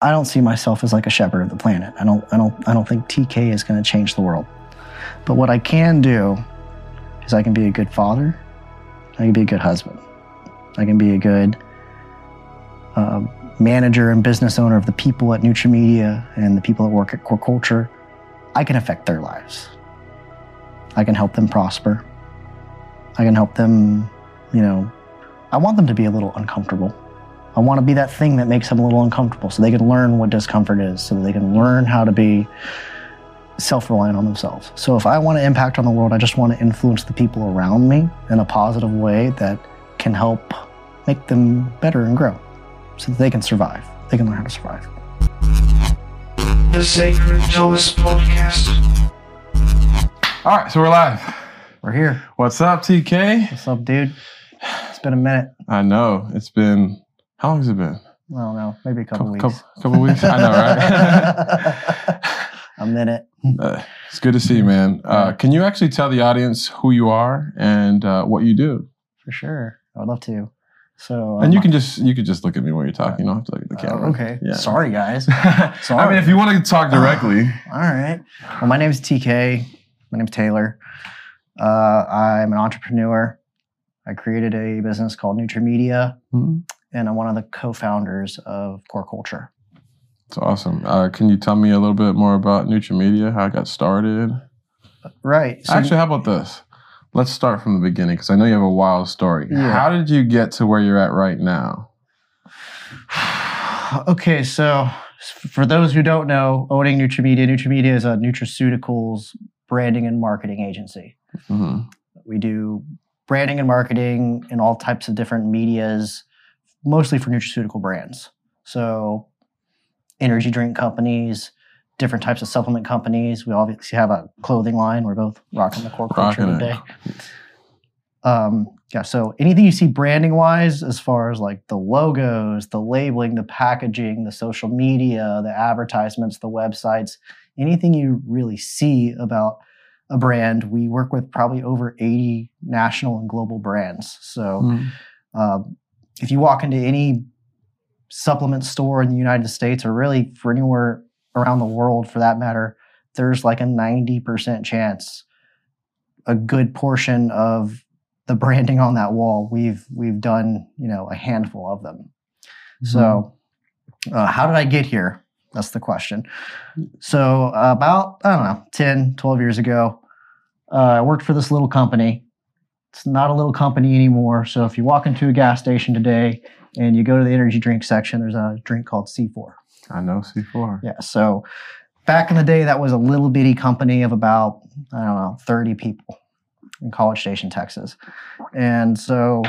I don't see myself as like a shepherd of the planet. I don't think TK is going to change the world. But what I can do is I can be a good father. I can be a good husband. I can be a good manager and business owner of the people at NutraMedia and the people that work at Core Culture. I can affect their lives. I can help them prosper. I can help them, you know, I want them to be a little uncomfortable. I want to be that thing that makes them a little uncomfortable so they can learn what discomfort is, so they can learn how to be self-reliant on themselves. So if I want to impact on the world, I just want to influence the people around me in a positive way that can help make them better and grow so that they can survive. They can learn how to survive. The Sacred Thomas Podcast. All right, so we're live. We're here. What's up, TK? What's up, dude? It's been a minute. I know. It's been... How long has it been? I don't know. Maybe a couple weeks. Couple weeks? I know, right? A minute. It's good to see you, man. Can you actually tell the audience who you are and what you do? For sure. I would love to. So, and you can just look at me while you're talking. You don't have to look at the camera. Okay. Yeah. Sorry, guys. Sorry. I mean, if you want to talk directly. All right. Well, my name's TK. My name's Taylor. I'm an entrepreneur. I created a business called NutraMedia. Mm-hmm. And I'm one of the co-founders of Core Culture. That's awesome. Can you tell me a little bit more about NutraMedia, how it got started? Right. So actually, how about this? Let's start from the beginning, because I know you have a wild story. Yeah. How did you get to where you're at right now? Okay, so for those who don't know, owning NutraMedia, NutraMedia is a nutraceuticals branding and marketing agency. Mm-hmm. We do branding and marketing in all types of different medias, mostly for nutraceutical brands. So energy drink companies, different types of supplement companies. We obviously have a clothing line. We're both rocking the Core Culture today. Yeah, so anything you see branding-wise, as far as like the logos, the labeling, the packaging, the social media, the advertisements, the websites, anything you really see about a brand, we work with probably over 80 national and global brands. So if you walk into any supplement store in the United States, or really for anywhere around the world for that matter, there's like a 90% chance a good portion of the branding on that wall we've done, you know, a handful of them. Mm-hmm. So how did I get here? That's the question. So about, I don't know, 10, 12 years ago, I worked for this little company. It's not a little company anymore. So if you walk into a gas station today and you go to the energy drink section, there's a drink called C4. I know C4. Yeah. So back in the day, that was a little bitty company of about, I don't know, 30 people in College Station, Texas. And so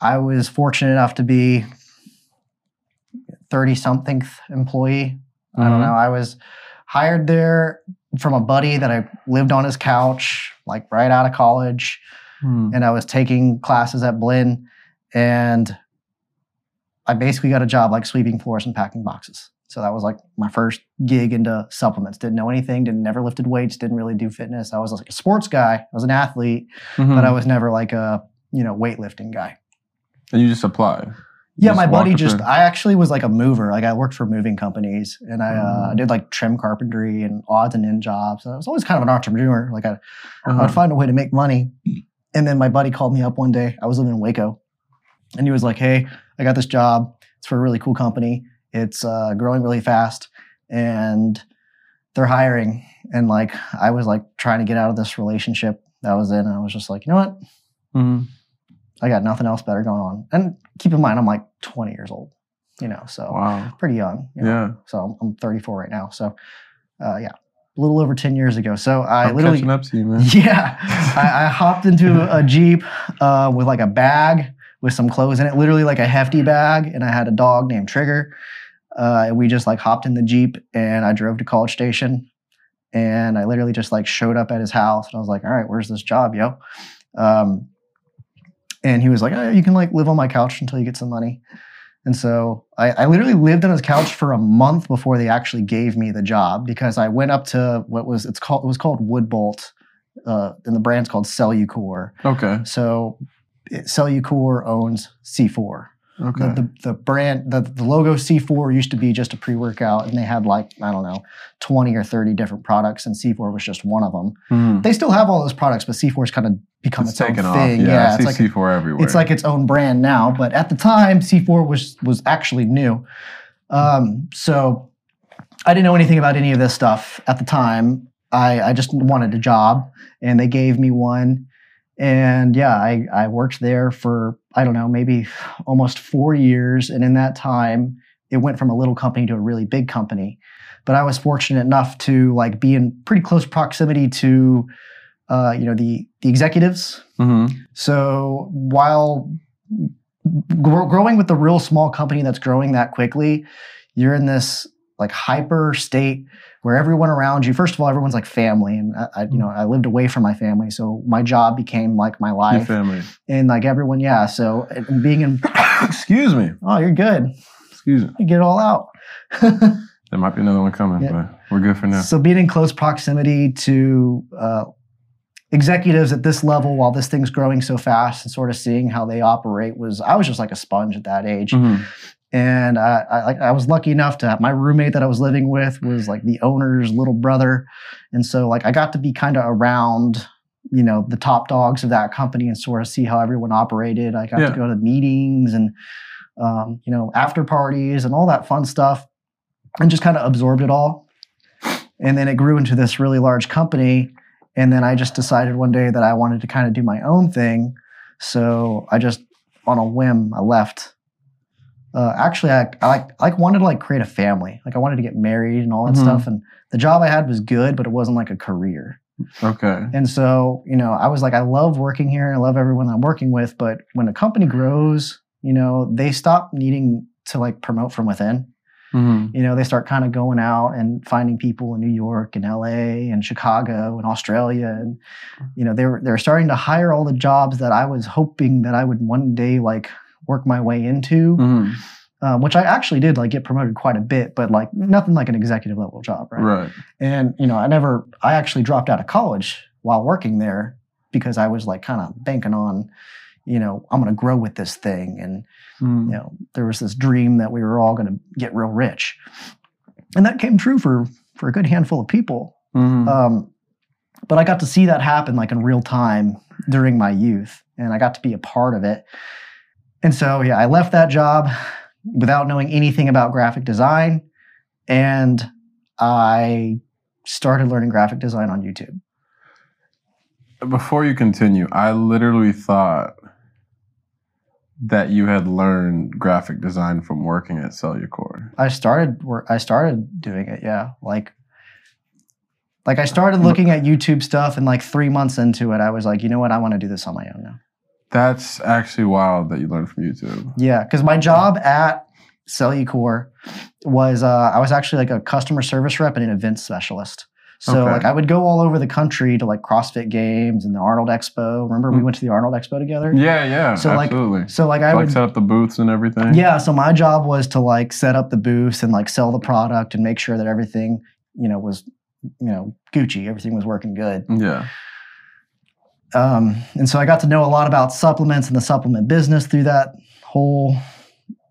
I was fortunate enough to be 30-something employee. Mm-hmm. I don't know. I was hired there from a buddy that I lived on his couch, like right out of college. Hmm. And I was taking classes at Blinn, and I basically got a job like sweeping floors and packing boxes. So that was like my first gig into supplements. Didn't know anything, never lifted weights, didn't really do fitness. I was like a sports guy. I was an athlete, but I was never like a, you know, weightlifting guy. And you just applied? Yeah, my buddy just, I actually was like a mover. Like I worked for moving companies, and I did like trim carpentry and odds and end jobs. And I was always kind of an entrepreneur. Like I would find a way to make money. And then my buddy called me up one day. I was living in Waco, and he was like, hey, I got this job. It's for a really cool company. It's growing really fast, and they're hiring. And like, I was like trying to get out of this relationship that I was in. And I was just like, you know what? Mm-hmm. I got nothing else better going on. And keep in mind, I'm like 20 years old, you know, so pretty young. You know? Yeah. So I'm 34 right now. So yeah, a little over 10 years ago. So I'm literally catching up to you, man. Yeah. I hopped into a Jeep with like a bag with some clothes in it, literally like a hefty bag. And I had a dog named Trigger. And we just like hopped in the Jeep, and I drove to College Station, and I literally just like showed up at his house, and I was like, all right, where's this job, yo? And he was like, oh, you can like live on my couch until you get some money. And so I literally lived on his couch for a month before they actually gave me the job, because I went up to it was called Woodbolt, and the brand's called Cellucor. Okay. So Cellucor owns C4. Okay. The brand, the logo C4 used to be just a pre-workout, and they had like, I don't know, 20 or 30 different products, and C4 was just one of them. Mm. They still have all those products, but C4's kind of become its own thing. Off. Yeah, I see like C4 everywhere. It's like its own brand now, but at the time, C4 was actually new. So I didn't know anything about any of this stuff at the time. I just wanted a job, and they gave me one. And yeah, I worked there for, I don't know, maybe almost 4 years. And in that time, it went from a little company to a really big company. But I was fortunate enough to like be in pretty close proximity to, you know, the executives. Mm-hmm. So while growing with a real small company that's growing that quickly, you're in this like hyper state where everyone around you, first of all, everyone's like family. And I you know, I lived away from my family. So my job became like my life. Your family. And like everyone, yeah. So being in. Excuse me. Oh, you're good. Excuse me. You get it all out. There might be another one coming, yeah. But we're good for now. So being in close proximity to executives at this level while this thing's growing so fast and sort of seeing how they operate was, I was just like a sponge at that age. Mm-hmm. And I was lucky enough to have my roommate that I was living with was like the owner's little brother. And so like I got to be kind of around, you know, the top dogs of that company and sort of see how everyone operated. I got to go to meetings and, you know, after parties and all that fun stuff and just kind of absorbed it all. And then it grew into this really large company. And then I just decided one day that I wanted to kind of do my own thing. So I just, on a whim, I left. Actually, I wanted to like create a family. Like I wanted to get married and all that stuff. And the job I had was good, but it wasn't like a career. Okay. And so, you know, I was like, I love working here. I love everyone that I'm working with. But when a company grows, you know, they stop needing to like promote from within. Mm-hmm. You know, they start kind of going out and finding people in New York and LA and Chicago and Australia. And, you know, they're starting to hire all the jobs that I was hoping that I would one day like work my way into, which I actually did like get promoted quite a bit, but like nothing like an executive level job, right? Right. And, you know, I actually dropped out of college while working there because I was like kind of banking on, you know, I'm going to grow with this thing. And, you know, there was this dream that we were all going to get real rich. And that came true for a good handful of people. But I got to see that happen like in real time during my youth. And I got to be a part of it. And so, yeah, I left that job without knowing anything about graphic design, and I started learning graphic design on YouTube. Before you continue, I literally thought that you had learned graphic design from working at Cellucor. I started doing it, yeah. Like I started looking at YouTube stuff, and like 3 months into it, I was like, you know what? I want to do this on my own now. That's actually wild that you learned from YouTube. Yeah, because my job at Cellucor was, I was actually like a customer service rep and an event specialist. So like I would go all over the country to like CrossFit games and the Arnold Expo. Remember we went to the Arnold Expo together? Yeah, yeah, so absolutely. Like, so like I would set up the booths and everything? Yeah, so my job was to like set up the booths and like sell the product and make sure that everything, you know, was, you know, Gucci, everything was working good. Yeah. And so I got to know a lot about supplements and the supplement business through that whole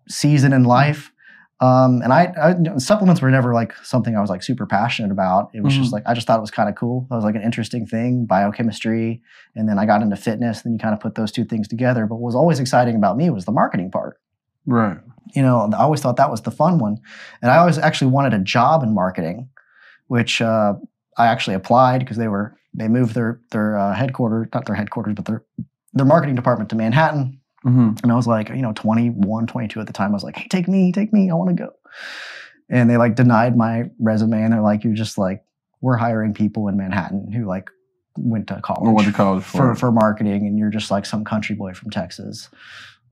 season in life. And supplements were never like something I was like super passionate about. It was just like, I just thought it was kind of cool. It was like an interesting thing, biochemistry. And then I got into fitness, then you kind of put those two things together. But what was always exciting about me was the marketing part. Right. You know, I always thought that was the fun one. And I always actually wanted a job in marketing, which, I actually applied because they moved their headquarters, not their headquarters, but their marketing department to Manhattan. And I was like, you know, 21, 22 at the time. I was like, hey, take me. I want to go. And they like denied my resume. And they're like, you're just like, we're hiring people in Manhattan who like went to college, for marketing. And you're just like some country boy from Texas.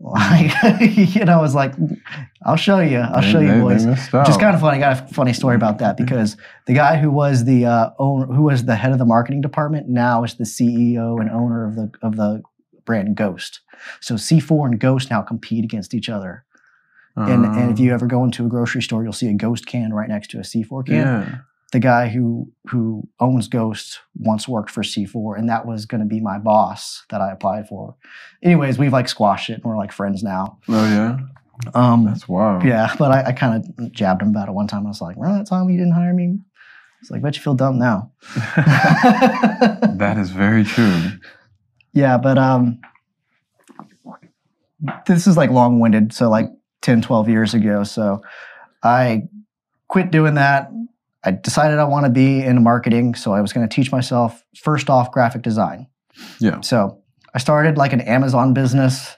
Like, you know, I was like, I'll show you, boys. Which is kind of funny. I got a funny story about that because the guy who was the owner, who was the head of the marketing department, now is the CEO and owner of the brand Ghost. So C4 and Ghost now compete against each other. And if you ever go into a grocery store, you'll see a Ghost can right next to a C4 can. Yeah. The guy who owns Ghost once worked for C4, and that was going to be my boss that I applied for. Anyways, we've like squashed it, and we're like friends now. Oh, yeah? That's wild. Yeah, but I kind of jabbed him about it one time. I was like, remember that time you didn't hire me? It's like, bet you feel dumb now. That is very true. Yeah, but this is like long-winded, so like 10, 12 years ago. So I quit doing that. I decided I want to be in marketing, so I was going to teach myself, first off, graphic design. Yeah. So I started like an Amazon business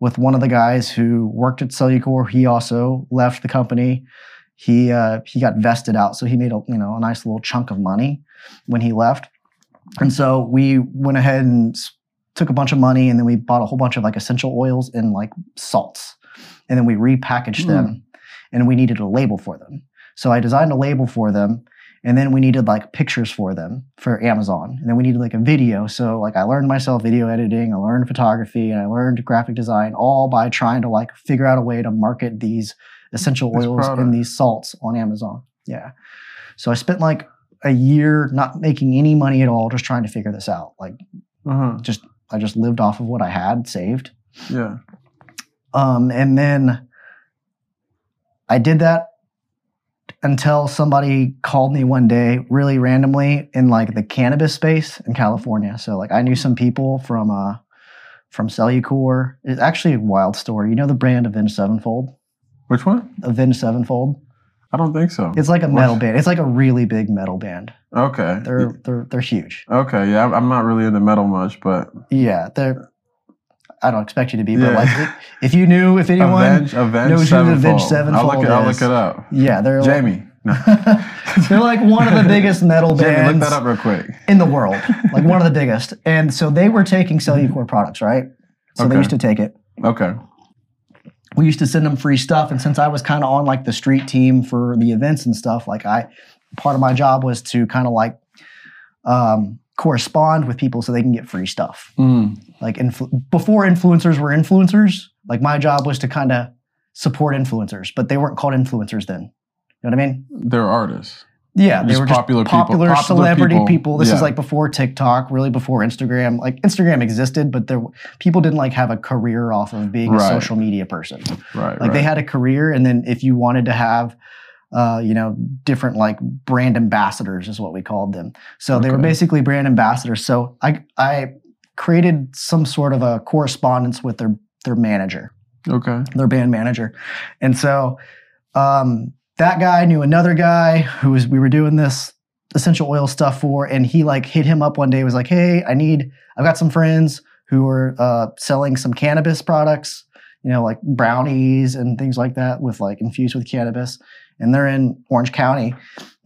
with one of the guys who worked at Cellucor. He also left the company. He got vested out, so he made a nice little chunk of money when he left. And so we went ahead and took a bunch of money, and then we bought a whole bunch of like essential oils and like salts. And then we repackaged them, and we needed a label for them. So I designed a label for them, and then we needed like pictures for them for Amazon. And then we needed like a video. So like I learned myself video editing, I learned photography, and I learned graphic design, all by trying to like figure out a way to market these essential oils and these salts on Amazon. Yeah. So I spent like a year not making any money at all, just trying to figure this out. Like I just lived off of what I had saved. Yeah. And then I did that until somebody called me one day really randomly in like the cannabis space in California. So like I knew some people from Cellucor. It's actually a wild story. You know the brand Avenged Sevenfold? Which one? Avenged Sevenfold. I don't think so. It's like a metal band. It's like a really big metal band. Okay. They're huge. Okay. Yeah, I'm not really into metal much, but yeah, they're. I don't expect you to be, but like if you knew, if anyone knows who the Avenged Sevenfold is, I'll look it up. Yeah, they're Jamie. Like, no. They're like one of the biggest metal bands. Jamie, look that up real quick. In the world, like one of the biggest. And so they were taking Cellucor products, right? So they used to take it. Okay. We used to send them free stuff, and since I was kind of on like the street team for the events and stuff, like part of my job was to kind of like correspond with people so they can get free stuff. Like before influencers were influencers, like my job was to kind of support influencers, but they weren't called influencers then. You know what I mean? They're artists. Yeah, they were just popular celebrity people. This is like before TikTok, really before Instagram. Like Instagram existed, but people didn't like have a career off of being a social media person. Right. Like they had a career, and then if you wanted to have, different like brand ambassadors is what we called them. So they were basically brand ambassadors. So I created some sort of a correspondence with their manager. Okay. Their band manager, and so. That guy knew another guy we were doing this essential oil stuff for, and he like hit him up one day, was like, hey, I've got some friends who are selling some cannabis products, like brownies and things like that with like infused with cannabis. And they're in Orange County.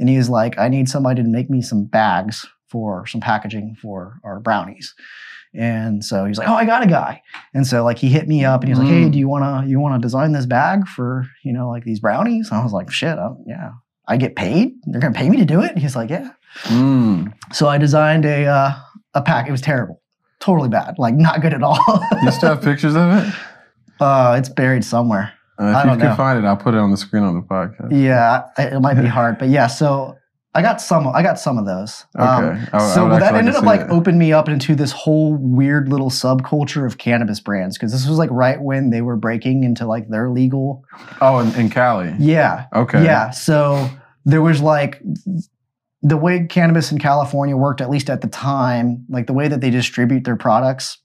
And he's like, I need somebody to make me some bags for some packaging for our brownies. And so he's like, oh, I got a guy. And so like he hit me up and he's like, hey, do you wanna design this bag for, like these brownies? And I was like, shit, yeah. I get paid? They're gonna pay me to do it? And he's like, yeah. So I designed a pack. It was terrible. Totally bad. Like not good at all. You still have pictures of it? It's buried somewhere. If you can find it, I'll put it on the screen on the podcast. Yeah, it might be hard, but yeah, so I got some of those. Okay. So that ended up like opened me up into this whole weird little subculture of cannabis brands, because this was like right when they were breaking into like their legal. Oh, in Cali. Yeah. Okay. Yeah. So there was like the way cannabis in California worked, at least at the time, like the way that they distribute their products,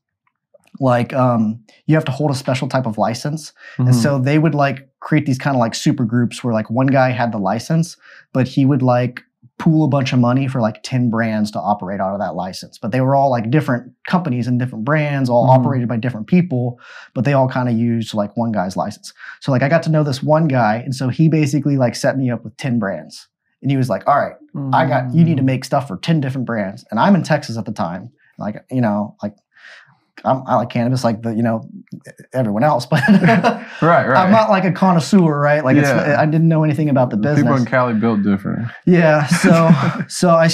like you have to hold a special type of license. And so they would like create these kind of like super groups where like one guy had the license, but he would like pool a bunch of money for like 10 brands to operate out of that license. But they were all like different companies and different brands, all operated by different people, but they all kind of used like one guy's license. So like I got to know this one guy, and so he basically like set me up with 10 brands. And he was like, all right, you need to make stuff for 10 different brands. And I'm in Texas at the time. Like, I like cannabis like everyone else, but I'm not like a connoisseur, right? Like I didn't know anything about the business. People in Cali built different. Yeah, so it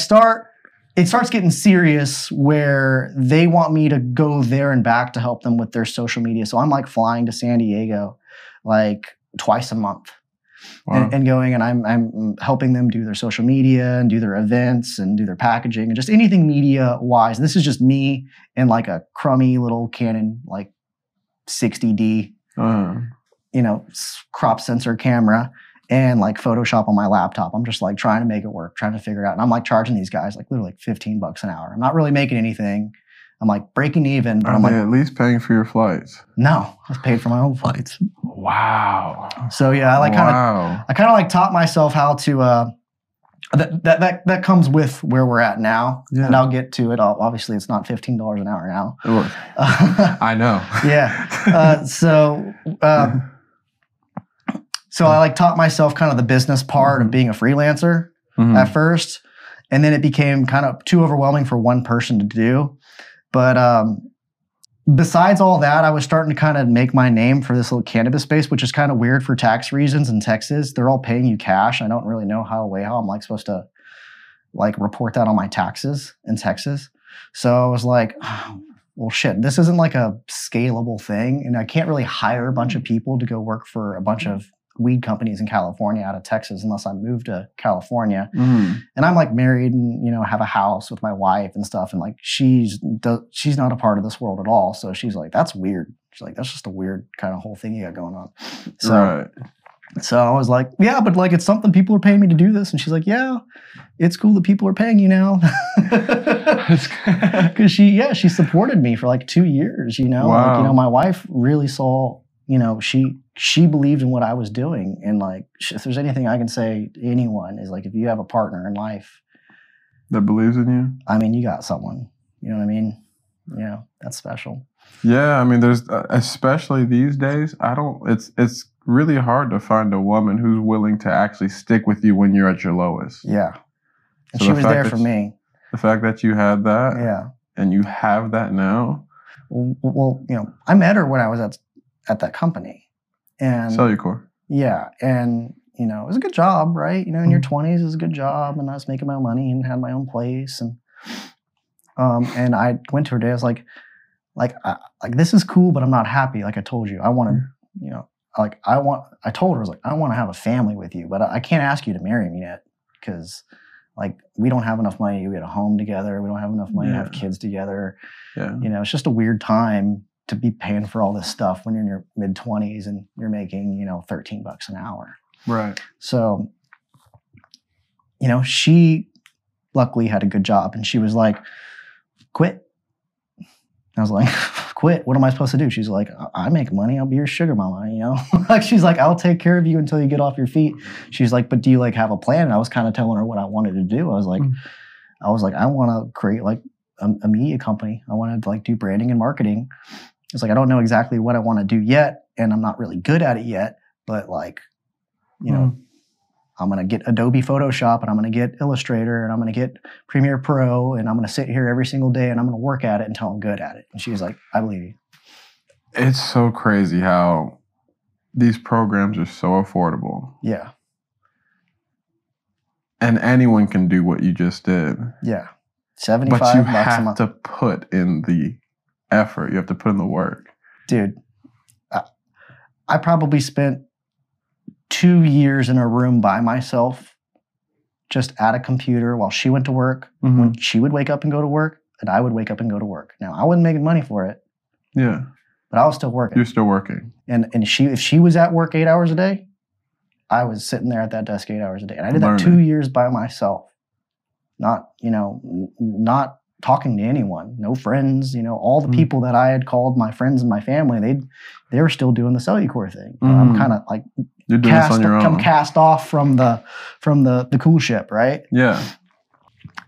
starts getting serious where they want me to go there and back to help them with their social media. So I'm like flying to San Diego like twice a month. Wow. And going, and I'm helping them do their social media and do their events and do their packaging and just anything media wise. And this is just me in like a crummy little Canon like 60D you know, crop sensor camera and like Photoshop on my laptop. I'm just like trying to make it work, trying to figure it out. And I'm like charging these guys like literally like $15 an hour. I'm not really making anything. I'm like breaking even. But I'm like, at least paying for your flights. No, I was paid for my own flights. Wow. So yeah, I like kind of like taught myself how to, that comes with where we're at now, and I'll get to it. Obviously, it's not $15 an hour now. I know. Yeah. So I like taught myself kind of the business part of being a freelancer at first, and then it became kind of too overwhelming for one person to do. But besides all that, I was starting to kind of make my name for this little cannabis space, which is kind of weird for tax reasons in Texas. They're all paying you cash. I don't really know how I'm like supposed to like report that on my taxes in Texas. So I was like, oh, well, shit, this isn't like a scalable thing. And I can't really hire a bunch of people to go work for a bunch of weed companies in California out of Texas unless I move to California. And I'm like married and, you know, have a house with my wife and stuff. And like, she's not a part of this world at all. So she's like, that's weird. She's like, that's just a weird kind of whole thing you got going on. So, so I was like, yeah, but like, it's something people are paying me to do this. And she's like, yeah, it's cool that people are paying you now. Cause she supported me for like 2 years, you know, like, you know, my wife really saw, you know, she believed in what I was doing. And like, if there's anything I can say to anyone is like, if you have a partner in life that believes in you, I mean, you got someone, you know what I mean? You know, that's special. Yeah. I mean, there's, especially these days, it's really hard to find a woman who's willing to actually stick with you when you're at your lowest. Yeah. And she was there for me. The fact that you had that and you have that now. Well, you know, I met her when I was at that company. And Cellucor. Yeah. And, you know, it was a good job, right? You know, in your 20s, it was a good job. And I was making my own money and had my own place. And I went to her day. I was like, this is cool, but I'm not happy. Like I told you, I want to, you know, like I told her, I was like, I want to have a family with you, but I can't ask you to marry me yet. Cause like, we don't have enough money to get a home together. We don't have enough money to have kids together. Yeah. You know, it's just a weird time to be paying for all this stuff when you're in your mid 20s and you're making, you know, $13 an hour. Right. So, you know, she luckily had a good job and she was like, quit. I was like, quit. What am I supposed to do? She's like, I make money. I'll be your sugar mama. You know, like, she's like, I'll take care of you until you get off your feet. She's like, but do you like have a plan? And I was kind of telling her what I wanted to do. I was like, I want to create like a media company. I wanted to like do branding and marketing. It's like, I don't know exactly what I want to do yet. And I'm not really good at it yet, but like, you know, I'm going to get Adobe Photoshop and I'm going to get Illustrator and I'm going to get Premiere Pro and I'm going to sit here every single day and I'm going to work at it until I'm good at it. And she's like, I believe you. It's so crazy how these programs are so affordable. Yeah. And anyone can do what you just did. Yeah. $75 a month. But you have to put in the effort. You have to put in the work. Dude, I probably spent 2 years in a room by myself just at a computer while she went to work. When she would wake up and go to work, and I would wake up and go to work. Now, I wasn't making money for it. Yeah. But I was still working. You're still working. And if she was at work 8 hours a day, I was sitting there at that desk 8 hours a day. And I did that 2 years by myself. Not, you know, not talking to anyone, no friends, you know, all the people that I had called my friends and my family, they were still doing the Cellucor thing. I'm kind of like, you're doing this on your own. I'm cast off from the cool ship, right? Yeah.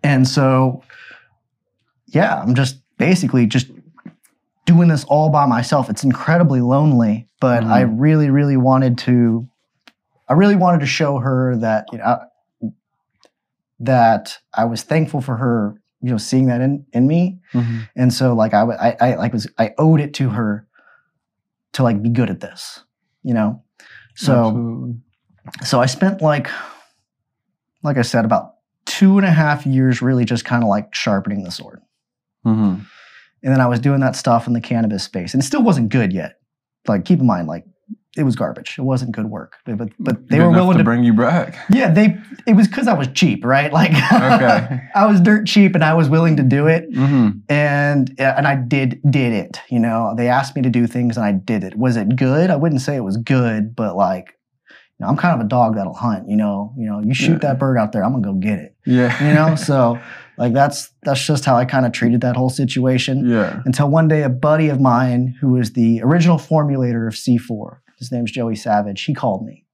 And so, yeah, I'm just basically just doing this all by myself. It's incredibly lonely, but I really, really wanted to, show her that, you know, that I was thankful for her, you know, seeing that in me. And so like, I owed it to her to like be good at this, you know? So, so I spent like I said, about 2.5 years really just kind of like sharpening the sword. And then I was doing that stuff in the cannabis space and it still wasn't good yet. Like, keep in mind, like it was garbage. It wasn't good work. But they were willing to bring you back. Yeah, it was because I was cheap, right? Like okay. I was dirt cheap and I was willing to do it. Mm-hmm. And I did it. You know, they asked me to do things and I did it. Was it good? I wouldn't say it was good, but like you know, I'm kind of a dog that'll hunt, you know, you shoot that bird out there, I'm gonna go get it. Yeah. You know, so like that's just how I kind of treated that whole situation. Yeah. Until one day a buddy of mine who was the original formulator of C4. His name's Joey Savage. He called me.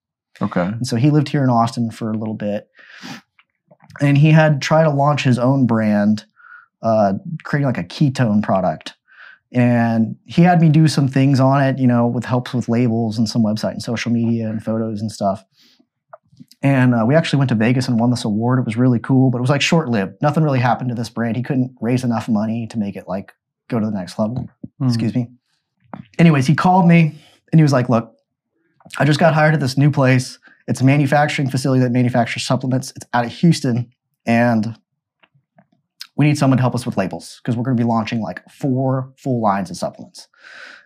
Okay. And so he lived here in Austin for a little bit. And he had tried to launch his own brand, creating like a ketone product. And he had me do some things on it, you know, with helps with labels and some website and social media and photos and stuff. And we actually went to Vegas and won this award. It was really cool, but it was like short-lived. Nothing really happened to this brand. He couldn't raise enough money to make it like go to the next level. Mm. Excuse me. Anyways, he called me and he was like, look, I just got hired at this new place. It's a manufacturing facility that manufactures supplements. It's out of Houston. And we need someone to help us with labels because we're going to be launching like 4 full lines of supplements.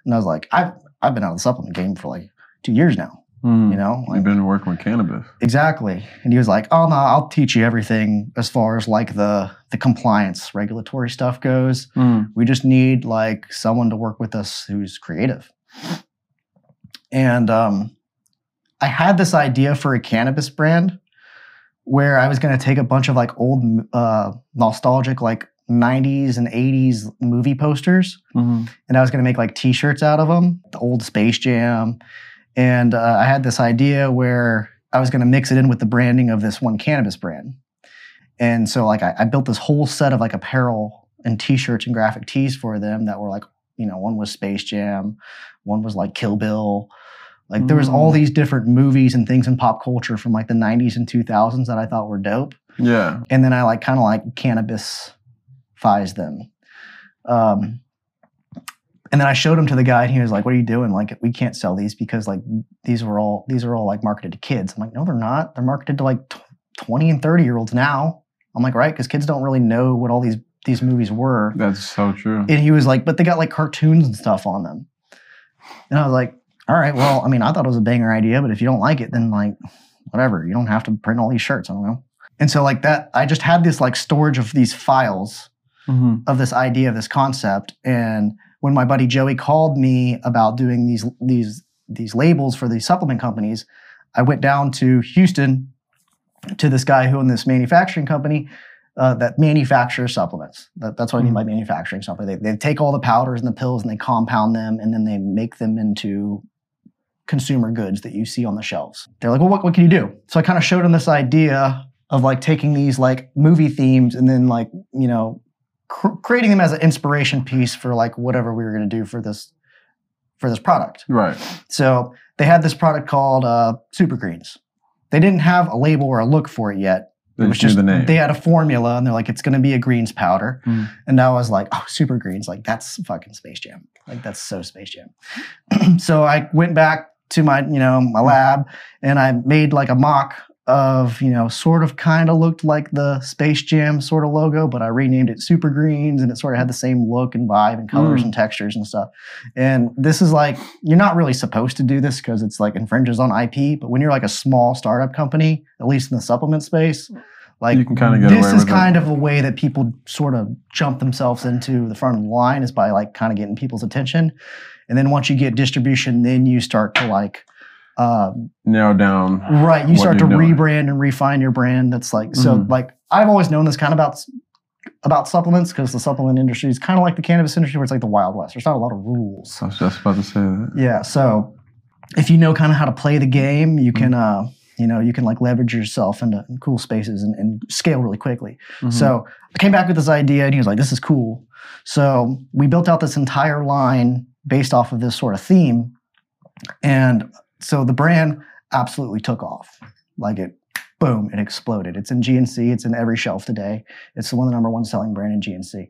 And I was like, I've been out of the supplement game for like 2 years now. Mm, you know, like, you've been working with cannabis. Exactly. And he was like, oh, no, I'll teach you everything as far as like the compliance regulatory stuff goes. Mm. We just need like someone to work with us who's creative. And I had this idea for a cannabis brand where I was going to take a bunch of like old nostalgic like 90s and 80s movie posters. Mm-hmm. And I was going to make like t-shirts out of them, the old Space Jam. And I had this idea where I was going to mix it in with the branding of this one cannabis brand. And so like I built this whole set of like apparel and t-shirts and graphic tees for them that were like, you know, one was Space Jam, one was like Kill Bill. Like there was all these different movies and things in pop culture from like the 90s and 2000s that I thought were dope. Yeah. And then I like kind of like cannabis-fies them. And then I showed them to the guy and he was like, what are you doing? Like we can't sell these because like these are all like marketed to kids. I'm like, no, they're not. They're marketed to like 20 and 30 year olds now. I'm like, right, because kids don't really know what all these movies were. That's so true. And he was like, but they got like cartoons and stuff on them. And I was like, all right, well, I mean, I thought it was a banger idea, but if you don't like it, then like, whatever, you don't have to print all these shirts, I don't know. And so like that, I just had this like storage of these files mm-hmm. of this idea, of this concept. And when my buddy Joey called me about doing these labels for these supplement companies, I went down to Houston to this guy who owned this manufacturing company that manufactures supplements. That's what I mean by manufacturing something. They take all the powders and the pills and they compound them and then they make them into consumer goods that you see on the shelves. They're like, well, what can you do? So I kind of showed them this idea of like taking these like movie themes and then like, you know, creating them as an inspiration piece for like whatever we were going to do for this product. Right. So they had this product called Super Greens. They didn't have a label or a look for it yet. It was just, they had a formula and they're like, it's going to be a greens powder. Mm. And I was like, oh, Super Greens. Like that's fucking Space Jam. Like that's so Space Jam. So I went back to my, you know, my lab and I made like a mock of, you know, sort of kind of looked like the Space Jam sort of logo, but I renamed it Super Greens and it sort of had the same look and vibe and colors and textures and stuff. And this is like, you're not really supposed to do this because it's like infringes on IP, but when you're like a small startup company, at least in the supplement space, like you can kind of get this away with kind of a way that people sort of jump themselves into the front of the line is by like kind of getting people's attention. And then once you get distribution, then you start to like, narrow down. Right. You start to rebrand and refine your brand. That's like, so like, I've always known this kind of about supplements because the supplement industry is kind of like the cannabis industry where it's like the Wild West. There's not a lot of rules. I was just about to say that. Yeah. So if you know kind of how to play the game, you can, you know, you can like leverage yourself into cool spaces and scale really quickly. Mm-hmm. So I came back with this idea and he was like, this is cool. So we built out this entire line based off of this sort of theme. And so the brand absolutely took off. Like it, boom, it exploded. It's in GNC. It's in every shelf today. It's the number one selling brand in GNC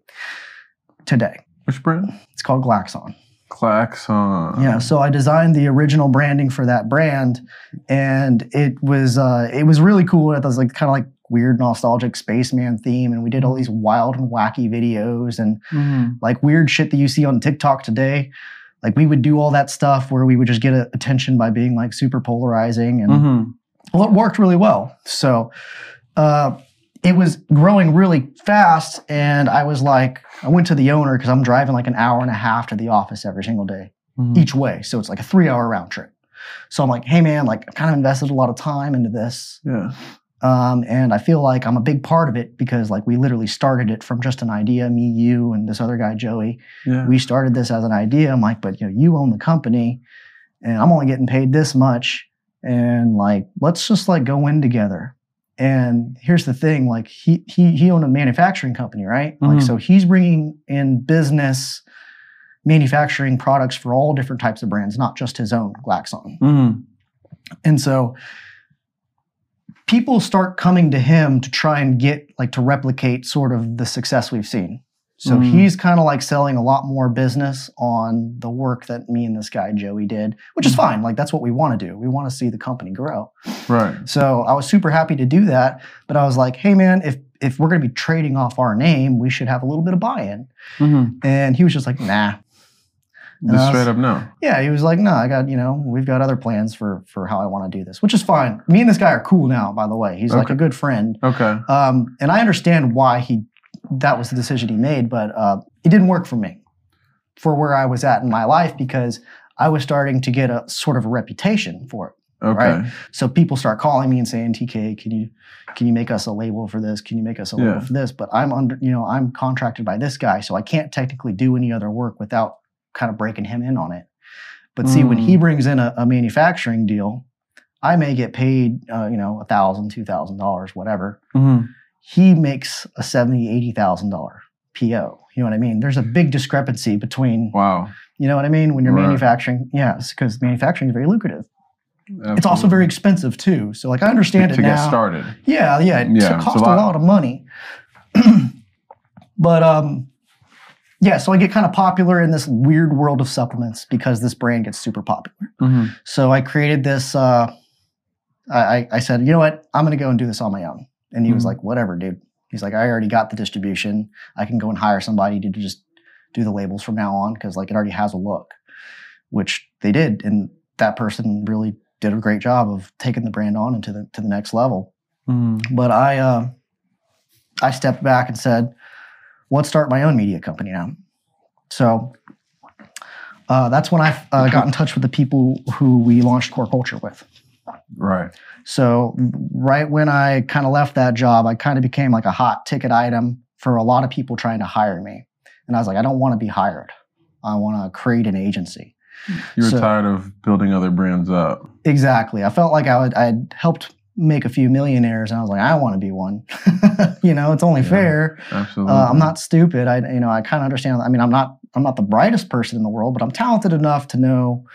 today. Which brand? It's called Glaxon. Glaxon. Yeah. So I designed the original branding for that brand, and it was really cool. It was like kind of like weird nostalgic spaceman theme, and we did all these wild and wacky videos and like weird shit that you see on TikTok today. Like we would do all that stuff where we would just get attention by being like super polarizing, and well, it worked really well. So it was growing really fast, and I was like, I went to the owner because I'm driving like an hour and a half to the office every single day each way. So it's like a 3-hour round trip. So I'm like, hey man, like I've kind of invested a lot of time into this. Yeah. And I feel like I'm a big part of it because like we literally started it from just an idea, me, you, and this other guy, Joey. Yeah. We started this as an idea. I'm like, but you know, you own the company and I'm only getting paid this much. And like, let's just like go in together. And here's the thing, like he owned a manufacturing company, right? Like, so he's bringing in business, manufacturing products for all different types of brands, not just his own Glaxon. And so people start coming to him to try and get like to replicate sort of the success we've seen. So he's kind of like selling a lot more business on the work that me and this guy Joey did, which is fine. Like that's what we want to do. We want to see the company grow. Right. So I was super happy to do that, but I was like, hey man, if we're going to be trading off our name, we should have a little bit of buy-in. And he was just like, nah. Just straight up no. Yeah, he was like, no, I got, you know, we've got other plans for how I want to do this, which is fine. Me and this guy are cool now, by the way. He's like a good friend. And I understand why that was the decision he made, but it didn't work for me for where I was at in my life because I was starting to get a sort of a reputation for it. Right? So people start calling me and saying, TK, can you make us a label for this? Can you make us a label for this? But I'm under, you know, I'm contracted by this guy, so I can't technically do any other work without kind of breaking him in on it. But see, when he brings in a manufacturing deal, I may get paid, you know, $1,000, $2,000, whatever. He makes a $70,000, $80,000 PO. You know what I mean? There's a big discrepancy between, you know what I mean? When you're manufacturing, because manufacturing is very lucrative. Absolutely. It's also very expensive too. So like I understand it now. To get started. Yeah, it costs a lot of money. But yeah, so I get kind of popular in this weird world of supplements because this brand gets super popular. So I created this, I said, you know what, I'm going to go and do this on my own. And he was like, whatever, dude. He's like, I already got the distribution. I can go and hire somebody to just do the labels from now on because like it already has a look, which they did. And that person really did a great job of taking the brand on into the next level. But I stepped back and said, let's start my own media company now. So that's when I got in touch with the people who we launched Core Culture with. Right. So right when I kind of left that job, I kind of became like a hot ticket item for a lot of people trying to hire me. And I was like, I don't want to be hired. I want to create an agency. You were tired of building other brands up. Exactly. I felt like I had helped make a few millionaires, and I was like, I want to be one. You know, it's only fair. Absolutely. I'm not stupid. I kind of understand. I mean, I'm not the brightest person in the world, but I'm talented enough to know,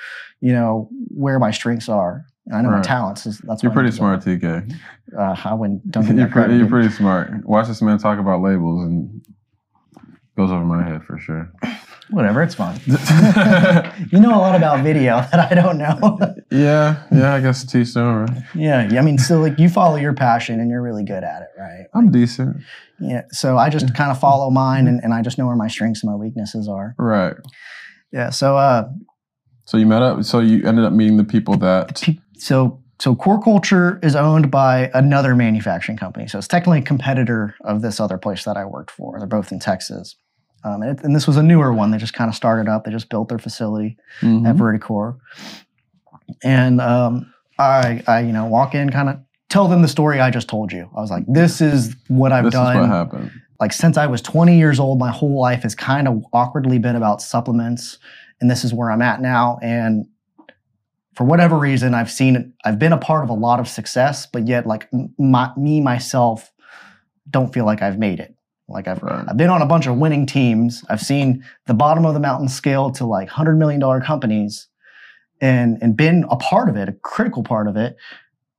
you know, where my strengths are. I know my talents. You're pretty smart, TK. I wouldn't. Don't think you're pretty smart. Watch this man talk about labels and it goes over my head for sure. Whatever, it's fine. You know a lot about video that I don't know. Yeah, I guess too soon, right? Yeah, I mean, so like you follow your passion and you're really good at it, right? I'm decent. Yeah, so I just kind of follow mine and I just know where my strengths and my weaknesses are. Right. Yeah, so... So you met up, so you ended up meeting the people that... So Core Culture is owned by another manufacturing company. So it's technically a competitor of this other place that I worked for. They're both in Texas. And this was a newer one. They just kind of started up. They just built their facility at Verticore. And I you know, walk in, kind of tell them the story I just told you. I was like, this is what I've done. This is what happened. Like since I was 20 years old, my whole life has kind of awkwardly been about supplements. And this is where I'm at now. And for whatever reason, I've been a part of a lot of success, but yet like myself don't feel like I've made it. Like I've been on a bunch of winning teams. I've seen the bottom of the mountain scale to like $100 million companies and been a part of it, a critical part of it.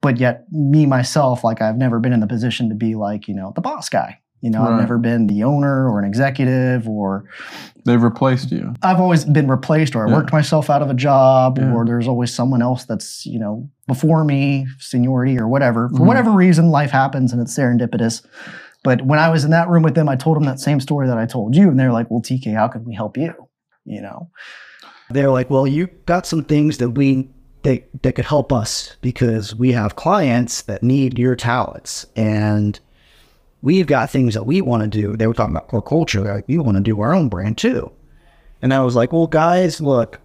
But yet me, myself, like I've never been in the position to be like, you know, the boss guy. You know, I've never been the owner or an executive or... They've replaced you. I've always been replaced or I worked myself out of a job or there's always someone else that's, you know, before me, seniority or whatever. For whatever reason, life happens and it's serendipitous. But when I was in that room with them, I told them that same story that I told you. And they were like, well, TK, how can we help you? You know? They're like, well, you got some things that that could help us because we have clients that need your talents. And we've got things that we want to do. They were talking about core culture. They're like, we want to do our own brand too. And I was like, well, guys, look,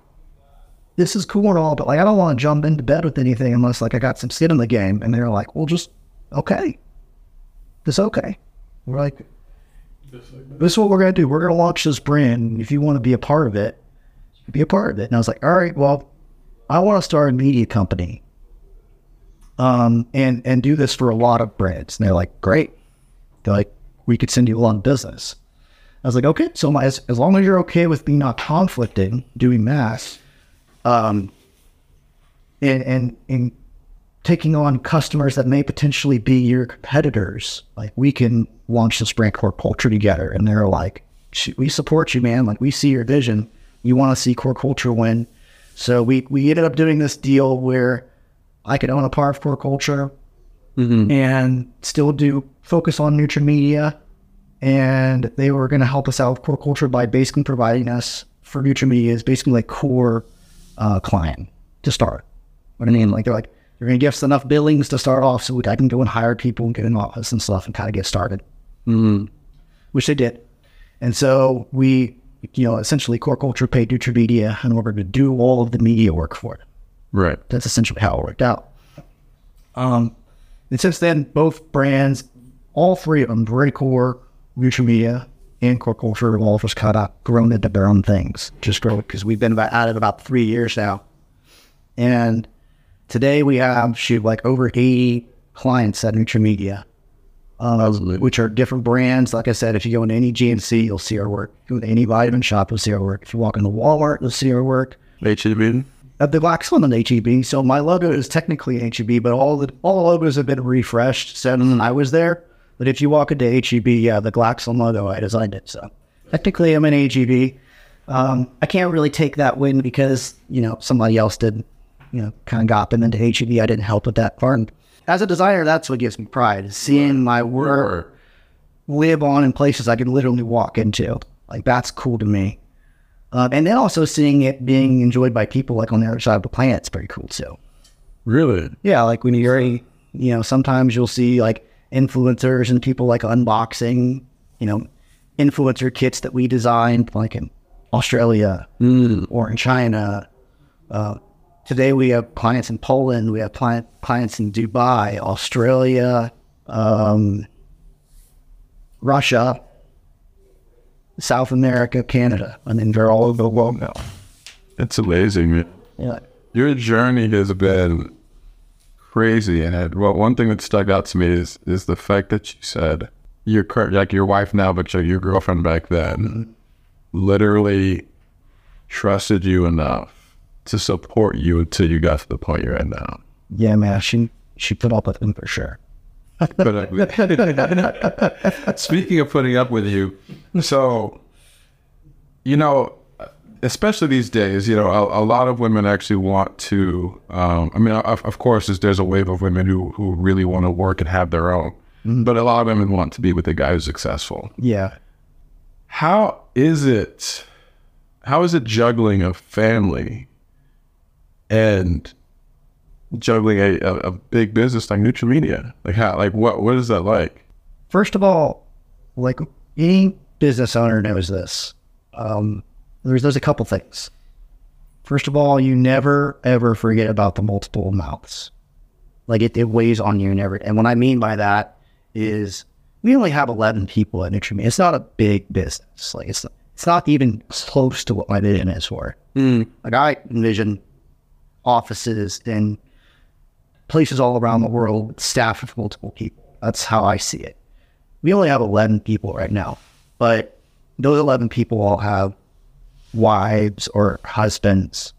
this is cool and all, but like, I don't want to jump into bed with anything unless like I got some skin in the game. And they're like, well, just, okay. It's okay. We're like, this is what we're going to do. We're going to launch this brand. If you want to be a part of it, be a part of it. And I was like, all right, well, I want to start a media company and do this for a lot of brands. And they're like, great. They're like, we could send you along business. I was like, okay, so as long as you're okay with me not conflicting, doing mass, and taking on customers that may potentially be your competitors, like we can launch this brand Core Culture together. And they're like, we support you, man. Like we see your vision. You want to see Core Culture win. So we ended up doing this deal where I could own a part of Core Culture and still do focus on NutraMedia. And they were going to help us out with Core Culture by basically providing us for NutraMedia as basically like core client to start. What I mean, like they're like, you're going to give us enough billings to start off so I can go and hire people and get an office and stuff and kind of get started, which they did. And so we, you know, essentially Core Culture paid NutraMedia in order to do all of the media work for it. Right. That's essentially how it worked out. And since then, both brands, all three of them, Verticore, NutraMedia, and Core Culture, have all just kind of grown into their own things. Just grow because we've been at it about 3 years now. And today we have, shoot, like over 80 clients at NutraMedia, which are different brands. Like I said, if you go into any GNC, you'll see our work. If you go to any vitamin shop, you'll see our work. If you walk into Walmart, you'll see our work. H-E-B? The Glaxon and H-E-B. So my logo is technically H-E-B, but all the logos have been refreshed since I was there. But if you walk into H-E-B, yeah, the Glaxon logo, I designed it. So technically I'm in H-E-B. I can't really take that win because, you know, somebody else did. You know, kind of got them into H-E-B. I didn't help with that part. As a designer, that's what gives me pride, is seeing my work live on in places I could literally walk into. Like, that's cool to me. And then also seeing it being enjoyed by people, like, on the other side of the planet is pretty cool, too. Really? Yeah, like, when you're, you know, sometimes you'll see, like, influencers and people, like, unboxing, you know, influencer kits that we designed, like, in Australia or in China. Today we have clients in Poland, we have clients in Dubai, Australia, Russia, South America, Canada. I mean, they're all over the world now. It's amazing, man. Yeah. Your journey has been crazy, and one thing that stuck out to me is the fact that you said your wife now, but your girlfriend back then, literally trusted you enough to support you until you got to the point you're at now. Yeah, man, she put up with him for sure. Speaking of putting up with you, so, you know, especially these days, you know, a lot of women actually want to, I mean, of course, there's a wave of women who really want to work and have their own, but a lot of women want to be with a guy who's successful. Yeah. How is it juggling a family and juggling a big business like NutraMedia? Like, how, like, what is that like? First of all, like, any business owner knows this. There's a couple things. First of all, you never, ever forget about the multiple mouths. Like, it weighs on you. And what I mean by that is we only have 11 people at NutraMedia. It's not a big business. Like, it's not even close to what my vision is for. Like, I envision offices in places all around the world, staff of multiple people. That's how I see it. We only have 11 people right now, but those 11 people all have wives or husbands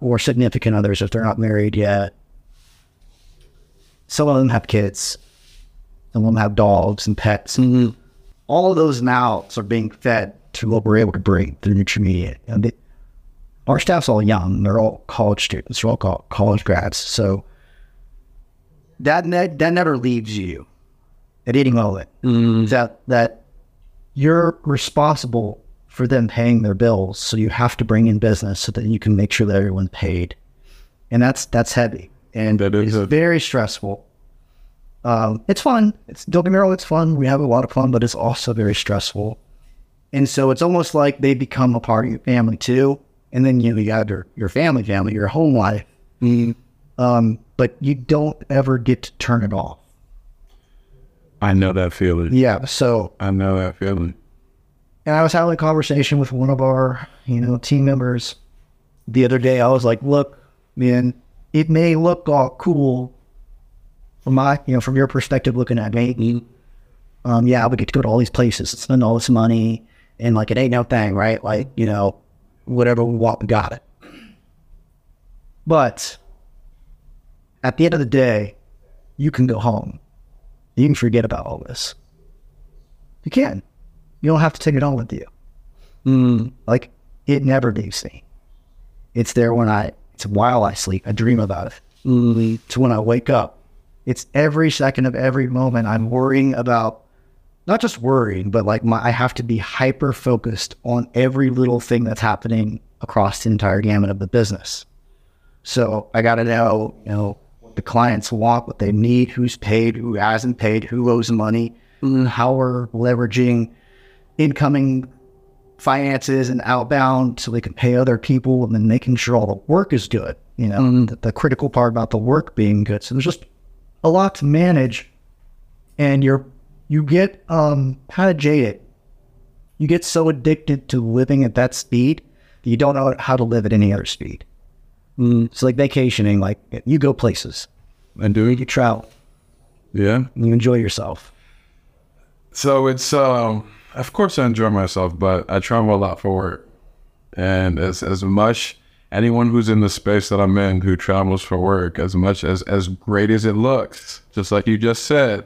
or significant others if they're not married yet. Some of them have kids. Some of them have dogs and pets. All of those mouths are being fed to what we're able to bring through NutraMedia. Our staff's all young. They're all college students. They're all college grads. So that never leaves you at any moment. That you're responsible for them paying their bills. So you have to bring in business so that you can make sure that everyone paid. And that's heavy. And it's very stressful. It's fun. Don't get me wrong, it's fun. We have a lot of fun, but it's also very stressful. And so it's almost like they become a part of your family too. And then you got your family, your home life. Mm-hmm. But you don't ever get to turn it off. I know that feeling. Yeah. So I know that feeling. And I was having a conversation with one of our, team members the other day. I was like, look, man, it may look all cool from from your perspective, looking at me. Yeah, we get to go to all these places and spend all this money, and like, it ain't no thing, right? Like, whatever we want, we got it. But at the end of the day, you can go home. You can forget about all this. You can. You don't have to take it on with you. Like, it never leaves me. It's there while I sleep. I dream about it. It's when I wake up. It's every second of every moment. I'm worrying about, not just worrying, but like I have to be hyper focused on every little thing that's happening across the entire gamut of the business. So I got to know, what the clients want, what they need, who's paid, who hasn't paid, who owes money, how we're leveraging incoming finances and outbound so they can pay other people, and then making sure all the work is good, the critical part about the work being good. So there's just a lot to manage, and you get kind of jaded. You get so addicted to living at that speed that you don't know how to live at any other speed. It's like vacationing. Like, you go places and you travel. Yeah, and you enjoy yourself. So it's of course I enjoy myself, but I travel a lot for work. And as much, anyone who's in the space that I'm in who travels for work, as much as great as it looks, just like you just said,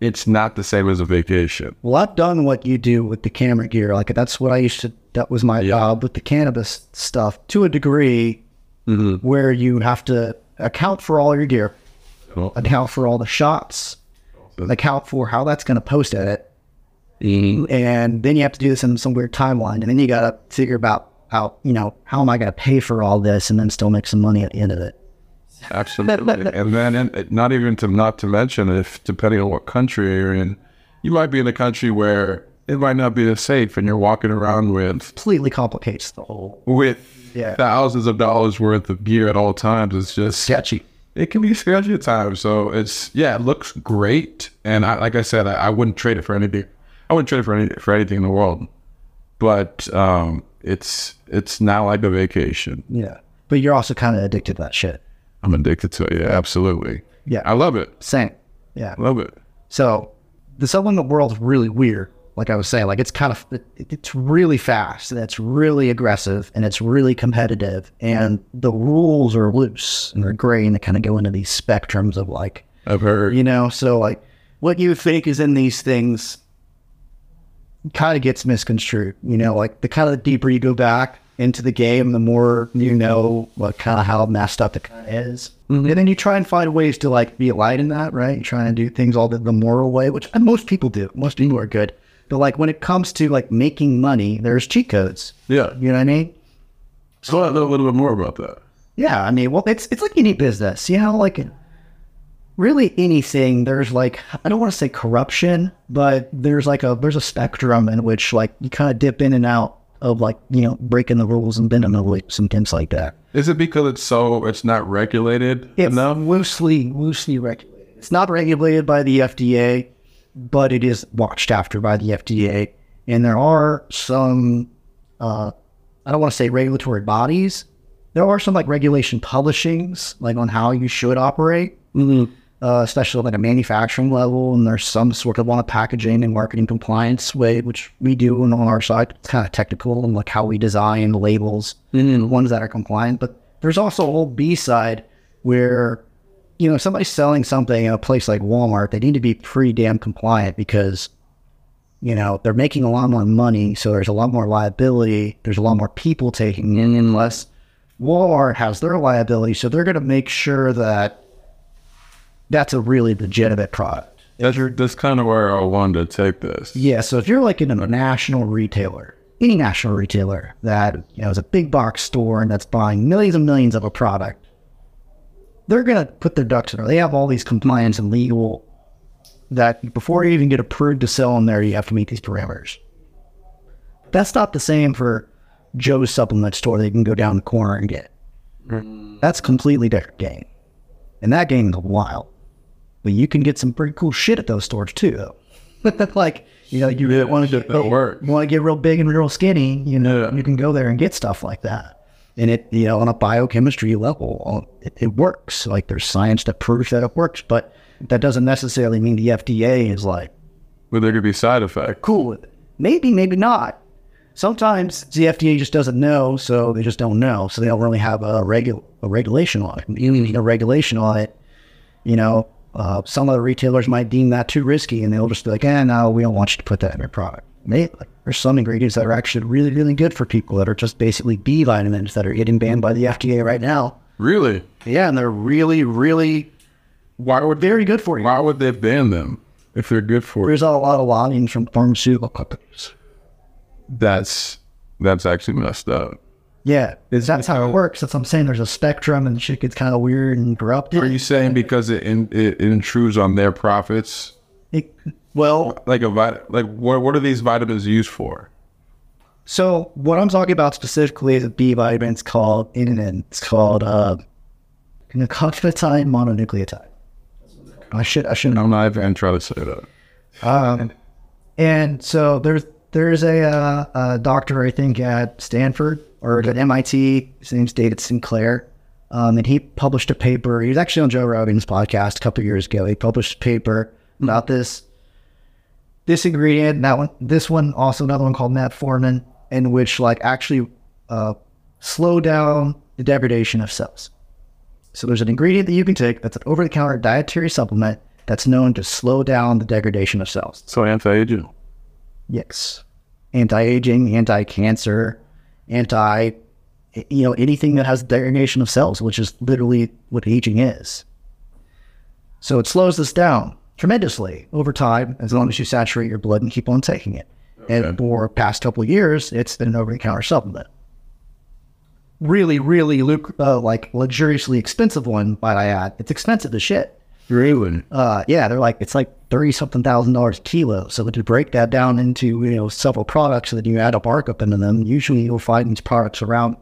it's not the same as a vacation. Well, I've done what you do with the camera gear. Like, that's what I used to, that was my job with the cannabis stuff, to a degree, where you have to account for all your gear, account for all the shots, account for how that's going to post at it. And then you have to do this in some weird timeline, and then you got to figure about how am I going to pay for all this, and then still make some money at the end of it. Absolutely. And then not to mention, if depending on what country you're in, you might be in a country where it might not be as safe, and you're walking around with completely complicates the whole thousands of dollars worth of gear at all times. It's just sketchy. It can be sketchy at times. So it's it looks great, and like I said, I wouldn't trade it for anything. I wouldn't trade it for anything in the world, but it's not like a vacation. Yeah, but you're also kind of addicted to that shit. I'm addicted to it. Yeah, absolutely. Yeah, I love it. Same. Yeah, love it. So the stuff in the world's really weird. Like I was saying, like, it's kind of it's really fast, and it's really aggressive, and it's really competitive, and the rules are loose and they're gray, and they kind of go into these spectrums of like, I've heard, so like what you think is in these things kind of gets misconstrued, like the deeper you go back into the game, the more what kind of how messed up it kind of is. And then you try and find ways to like be light in that, right? You try and do things all the moral way, which most people do. Most people are good. But like when it comes to like making money, there's cheat codes. Yeah. You know what I mean? So I know a little bit more about that. Yeah. I mean, well, it's like any business, like really anything. There's like, I don't want to say corruption, but there's like there's a spectrum in which like you kind of dip in and out of like, breaking the rules and bending the loops and things like that. Is it because it's not regulated enough? It's loosely regulated. It's not regulated by the FDA, but it is watched after by the FDA. And there are some, I don't want to say regulatory bodies. There are some like regulation publishings, like on how you should operate. Especially at a manufacturing level, and there's some sort of on a packaging and marketing compliance way, which we do, and on our side it's kind of technical and like how we design the labels and ones that are compliant. But there's also a whole B side where if somebody's selling something in a place like Walmart, they need to be pretty damn compliant because they're making a lot more money, so there's a lot more liability, there's a lot more people taking in, unless Walmart has their liability, so they're going to make sure that that's a really legitimate product. That's kind of where I wanted to take this. Yeah, so if you're like in a national retailer, any national retailer that, you know, is a big box store and that's buying millions and millions of a product, they're going to put their ducks in. They have all these compliance and legal that before you even get approved to sell in there, you have to meet these parameters. That's not the same for Joe's supplement store that you can go down the corner and get. That's a completely different game. And that game is wild. But you can get some pretty cool shit at those stores too, though. But like, you know, you want to get real big and real skinny, you know, you can go there and get stuff like that. And it, you know, on a biochemistry level, it works. Like, there's science that proves that it works, but that doesn't necessarily mean the FDA is like, well, there could be side effects. Cool with it. Maybe, maybe not. Sometimes the FDA just doesn't know, so they just don't know. So they don't really have a regulation on it. You need a regulation on it, you know. Some of the retailers might deem that too risky, and they'll just be like, no, we don't want you to put that in your product. Maybe, like, there's some ingredients that are actually really, really good for people that are just basically B vitamins that are getting banned by the FDA right now. Really? Yeah, and they're really, really very good for you. Why would they ban them if they're good for you? There's a lot of lobbying from pharmaceutical companies. That's actually messed up. Yeah, that's how it works. That's what I'm saying. There's a spectrum, and shit gets kind of weird and corrupted. Are you saying because it intrudes on their profits? What are these vitamins used for? So what I'm talking about specifically is a B vitamin. It's called INN. It's called nicotinamide mononucleotide. I shouldn't. I'm not even trying to say that. And so there's a doctor, I think, at Stanford. Or at MIT, his name's David Sinclair, and he published a paper. He was actually on Joe Rogan's podcast a couple of years ago. He published a paper about this ingredient, that one, this one, also another one called metformin, in which like actually slow down the degradation of cells. So there's an ingredient that you can take that's an over-the-counter dietary supplement that's known to slow down the degradation of cells. So anti-aging. Yes, anti-aging, anti-cancer. Anything that has degradation of cells, which is literally what aging is. So it slows this down tremendously over time, as long as you saturate your blood and keep on taking it. Okay. And for past couple of years, it's been an over-the-counter supplement. Really, really luxuriously expensive one, might I add. It's expensive as shit. Really? Yeah, it's like $30-something thousand a kilo. So to break that down into, you know, several products, and then you add a markup into them, usually you'll find these products around,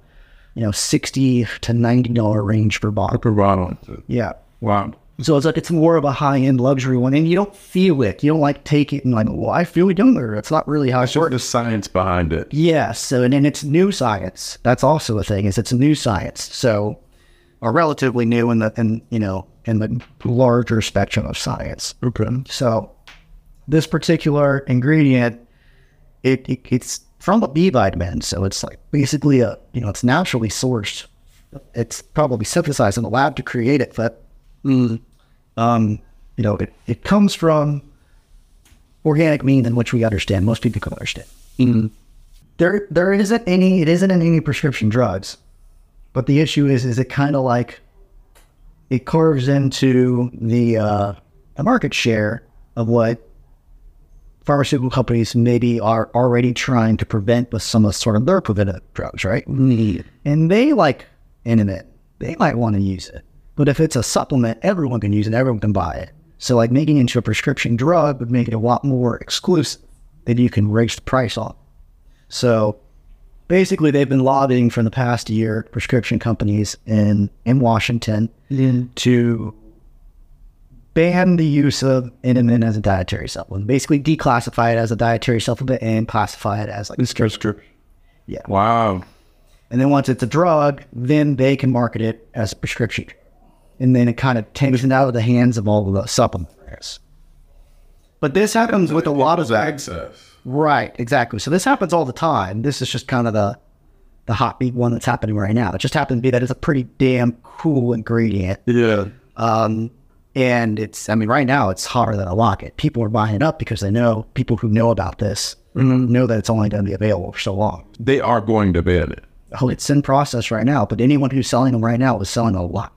you know, $60 to $90 range per bottle. Per bottle. Yeah. Wow. So it's like it's more of a high end luxury one, and you don't feel it. You don't like take it and like, well, I feel it younger. It's not really how it's sort of science behind it. Yeah. So and it's new science. That's also a thing. Is it's new science. So, are relatively new in the larger spectrum of science. Okay. So this particular ingredient, it's from a B vitamin. So it's like basically it's naturally sourced. It's probably synthesized in the lab to create it, but, it comes from organic means in which we understand. Most people can understand. It isn't in any prescription drugs, but the issue is it kind of like, it carves into the market share of what pharmaceutical companies maybe are already trying to prevent with some of sort of their preventive drugs, right? And they like NMN. They might want to use it. But if it's a supplement, everyone can use it. Everyone can buy it. So like making it into a prescription drug would make it a lot more exclusive that you can raise the price on. So basically, they've been lobbying for the past year prescription companies in Washington to ban the use of NMN as a dietary supplement. Basically, declassify it as a dietary supplement and classify it as like a prescription. Yeah. Wow. And then once it's a drug, then they can market it as a prescription. And then it kind of takes it out of the hands of all of the supplements. But this happens with a lot of access. Right, exactly. So this happens all the time. This is just kind of the hot beat one that's happening right now. It just happened to be that it's a pretty damn cool ingredient. Yeah. And it's, I mean, right now it's hotter than a locket. People are buying it up because they know, people who know about this know that it's only going to be available for so long. They are going to ban it. Oh, it's in process right now, but anyone who's selling them right now is selling a lot.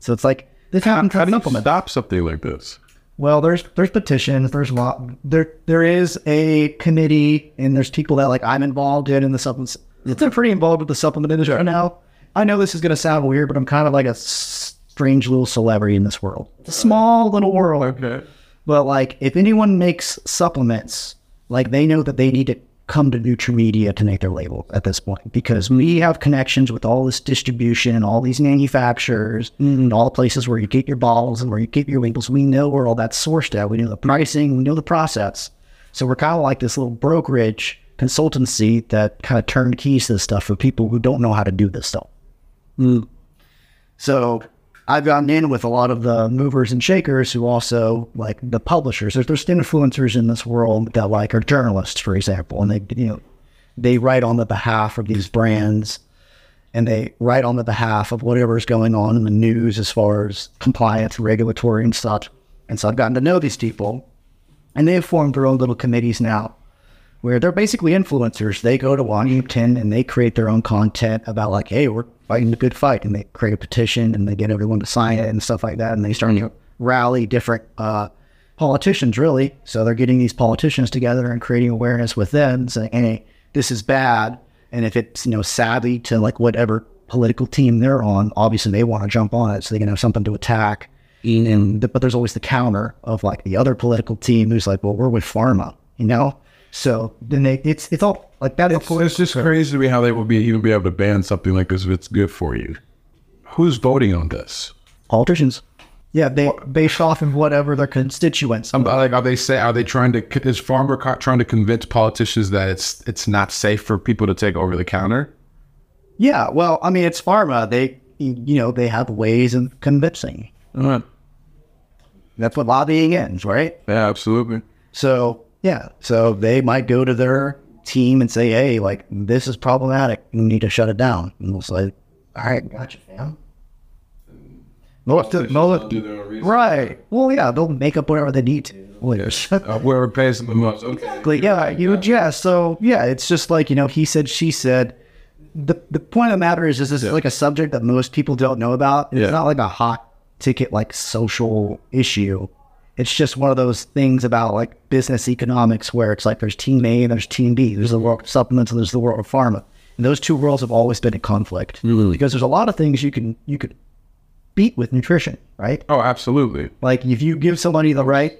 So it's like, this happens. How do you stop something like this? Well, there's petitions. There's a lot. There is a committee, and there's people that like I'm involved in the supplements. I'm pretty involved with the supplement industry now. I know this is going to sound weird, but I'm kind of like a strange little celebrity in this world. It's a small little world. Okay. But like, if anyone makes supplements, like they know that they need to come to NutraMedia to make their label at this point, because we have connections with all this distribution and all these manufacturers and all the places where you get your bottles and where you get your labels. We know where all that's sourced at. We know the pricing. We know the process. So we're kind of like this little brokerage consultancy that kind of turnkeys this stuff for people who don't know how to do this stuff. Mm. So I've gotten in with a lot of the movers and shakers who also like the publishers. There's influencers in this world that like are journalists, for example, and they write on the behalf of these brands, and they write on the behalf of whatever's going on in the news as far as compliance, regulatory, and such. And so I've gotten to know these people, and they have formed their own little committees now, where they're basically influencers. They go to Washington and they create their own content about like, hey, we're fighting the good fight, and they create a petition and they get everyone to sign it and stuff like that. And they start to rally different politicians, really. So they're getting these politicians together and creating awareness with them, saying, hey, this is bad. And if it's, savvy to like whatever political team they're on, obviously they want to jump on it so they can have something to attack. And but there's always the counter of like the other political team who's like, well, we're with pharma, So then it's all like that. It's just crazy to me how they will even be able to ban something like this if it's good for you. Who's voting on this? Politicians. Yeah, they based off of whatever their constituents. Is pharma trying to convince politicians that it's not safe for people to take over the counter? Yeah, well, I mean, it's pharma. They they have ways of convincing. Right. That's what lobbying is, right? Yeah, absolutely. So they might go to their team and say, hey, like, this is problematic. You need to shut it down. And we'll say, all right, gotcha, fam. Right. Well, yeah, they'll make up whatever they need to. Whoever pays them the most. Okay. Yeah, So, yeah, it's just like, he said, she said. The point of the matter is this is like a subject that most people don't know about. It's not like a hot ticket, like, social issue. It's just one of those things about like business economics where it's like there's team A and there's team B. There's the world of supplements and there's the world of pharma. And those two worlds have always been in conflict. Mm-hmm. Because there's a lot of things you could beat with nutrition, right? Oh, absolutely. Like if you give somebody the right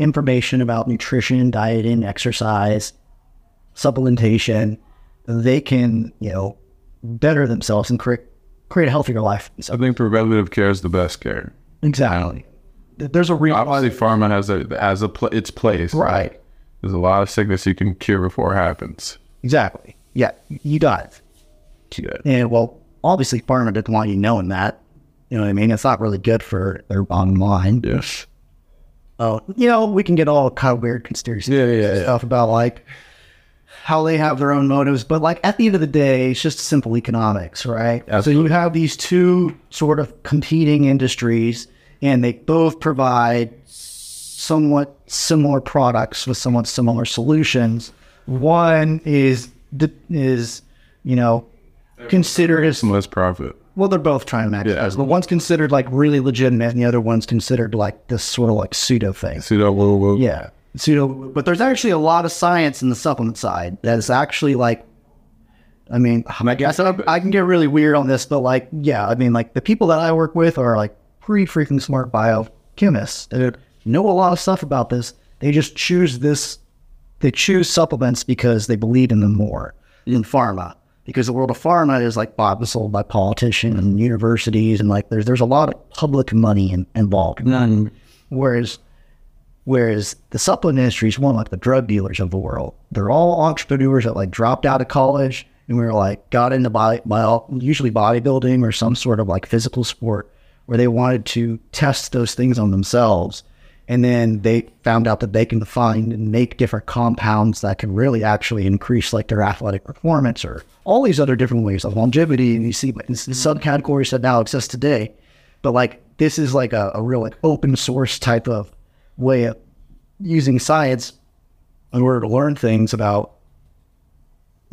information about nutrition, dieting, exercise, supplementation, they can, better themselves and create a healthier life. So I think preventative care is the best care. Exactly. There's a real. Obviously, pharma has its place. Right. There's a lot of sickness you can cure before it happens. Exactly. Yeah, you died. Yeah. And well, obviously, pharma didn't want you knowing that. You know what I mean? It's not really good for their bottom line. Yes. Oh, we can get all kind of weird conspiracy stuff about like how they have their own motives, but like at the end of the day, it's just simple economics, right? Absolutely. So you have these two sort of competing industries, and they both provide somewhat similar products with somewhat similar solutions. One is considered as less profit. Well, they're both trying to maximize. The one's considered like really legitimate, and the other one's considered like this sort of like pseudo thing. Yeah. But there's actually a lot of science in the supplement side that is actually like, I can get really weird on this, but like, the people that I work with are like pretty freaking smart biochemists. They know a lot of stuff about this. They just choose supplements because they believe in them more than pharma, because the world of pharma is like bought and sold by politicians and universities, and like there's a lot of public money involved. None. Whereas the supplement industry is one like the drug dealers of the world. They're all entrepreneurs that like dropped out of college and got into usually bodybuilding or some sort of like physical sport where they wanted to test those things on themselves. And then they found out that they can find and make different compounds that can really actually increase like their athletic performance or all these other different ways of longevity. And you see subcategories that now exist today. But like this is like a real like open source type of way of using science in order to learn things about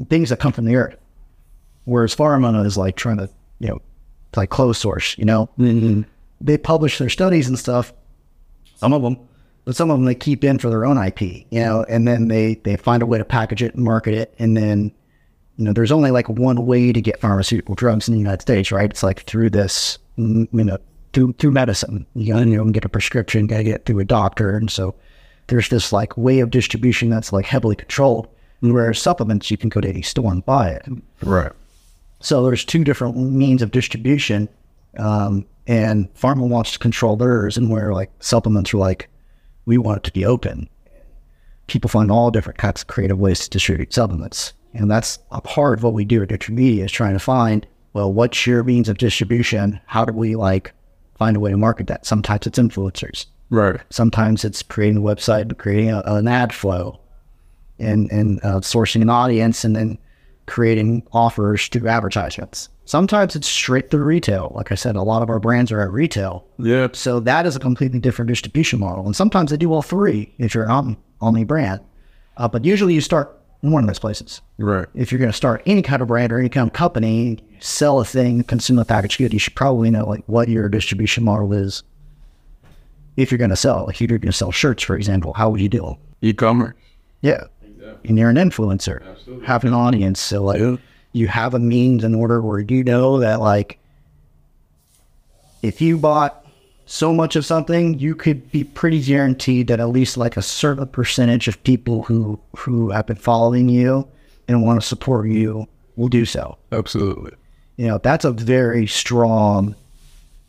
things that come from the earth, whereas pharma is like trying to like closed source, mm-hmm. they publish their studies and stuff, some of them, but some of them they keep in for their own IP, you know, and then they find a way to package it and market it. And then, you know, there's only like one way to get pharmaceutical drugs in the United States, right? It's like through this, you know, through medicine. You gotta, you know, get a prescription, gotta get it through a doctor. And so there's this like way of distribution that's like heavily controlled, whereas supplements, you can go to any store and buy it. Right. So there's two different means of distribution, and pharma wants to control theirs, and where like supplements are like, we want it to be open. People find all different kinds of creative ways to distribute supplements. And that's a part of what we do at NutraMedia, is trying to find, well, what's your means of distribution? How do we like find a way to market that? Sometimes it's influencers. Right. Sometimes it's creating a website, but creating an ad flow and sourcing an audience and then creating offers through advertisements. Sometimes it's straight through retail. Like I said, a lot of our brands are at retail. Yeah. So that is a completely different distribution model. And sometimes they do all three if you're an omni-brand. But usually you start in one of those places. Right. If you're going to start any kind of brand or any kind of company, sell a thing, consume a packaged good, you should probably know like what your distribution model is. If you're going to sell, if you're going to sell shirts, for example, how would you do? E-commerce. Yeah. Exactly. And you're an influencer. Absolutely. Have an audience. So like... Yeah. You have a means in order where you know that, like, if you bought so much of something, you could be pretty guaranteed that at least like a certain percentage of people who have been following you and want to support you will do so. Absolutely. You know, that's a very strong,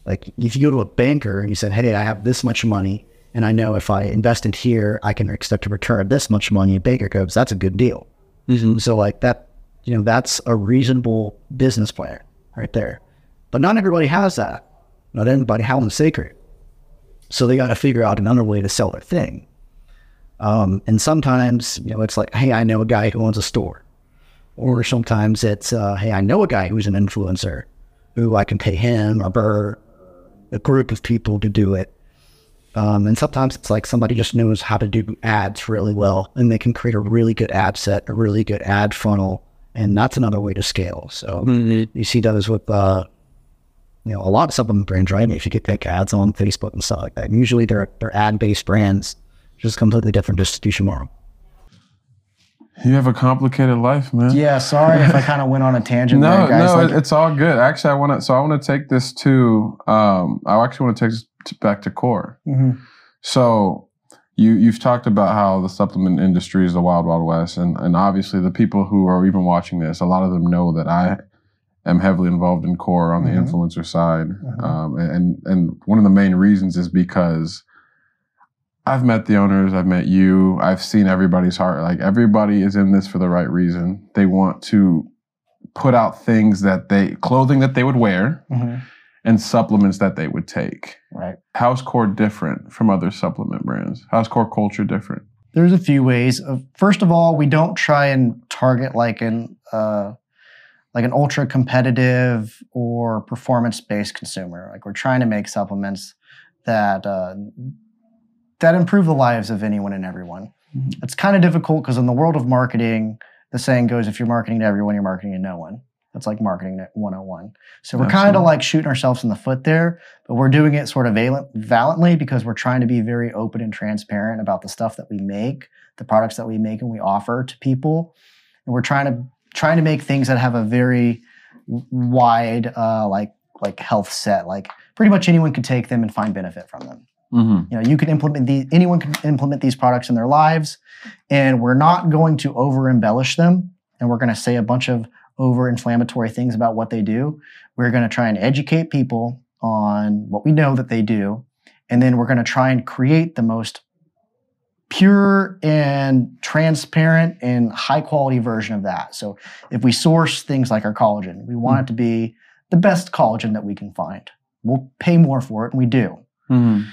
like, if you go to a banker and you said, hey, I have this much money, and I know if I invest in here, I can expect a return of this much money, a banker goes, that's a good deal. Mm-hmm. So, like, that. You know, that's a reasonable business plan right there. But not everybody has that. Not everybody has a secret. So they got to figure out another way to sell their thing. And sometimes, you know, it's like, hey, I know a guy who owns a store. Or sometimes it's, hey, I know a guy who's an influencer who I can pay him or her, a group of people to do it. And sometimes it's like somebody just knows how to do ads really well, and they can create a really good ad set, a really good ad funnel. And that's another way to scale. So you see those with, you know, a lot of supplement brands, right? If you could pick ads on Facebook and stuff like that, and usually they're ad-based brands, just completely different distribution model. You have a complicated life, man. Yeah, sorry if I kind of went on a tangent there, guys. No, it's all good. Actually, I want to take this back to Core. Mm-hmm. So You've talked about how the supplement industry is the wild, wild west. And obviously the people who are even watching this, a lot of them know that I am heavily involved in Core on the influencer side. Mm-hmm. And one of the main reasons is because I've met the owners, I've met you, I've seen everybody's heart. Like, everybody is in this for the right reason. They want to put out things that clothing that they would wear. Mm-hmm. And supplements that they would take. Right. How's Core different from other supplement brands? How's Core Culture different? There's a few ways. First of all, we don't try and target like an ultra competitive or performance based consumer. Like, we're trying to make supplements that improve the lives of anyone and everyone. Mm-hmm. It's kind of difficult because in the world of marketing, the saying goes, if you're marketing to everyone, you're marketing to no one. It's like marketing 101. So we're kind of like shooting ourselves in the foot there, but we're doing it sort of valiantly because we're trying to be very open and transparent about the stuff that we make, the products that we make and we offer to people. And we're trying to make things that have a very wide like health set. Like, pretty much anyone could take them and find benefit from them. Mm-hmm. You know, anyone can implement these products in their lives, and we're not going to over embellish them, and we're going to say a bunch of over-inflammatory things about what they do. We're going to try and educate people on what we know that they do, and then we're going to try and create the most pure and transparent and high-quality version of that. So if we source things like our collagen, we want it to be the best collagen that we can find. We'll pay more for it, and we do. Mm-hmm.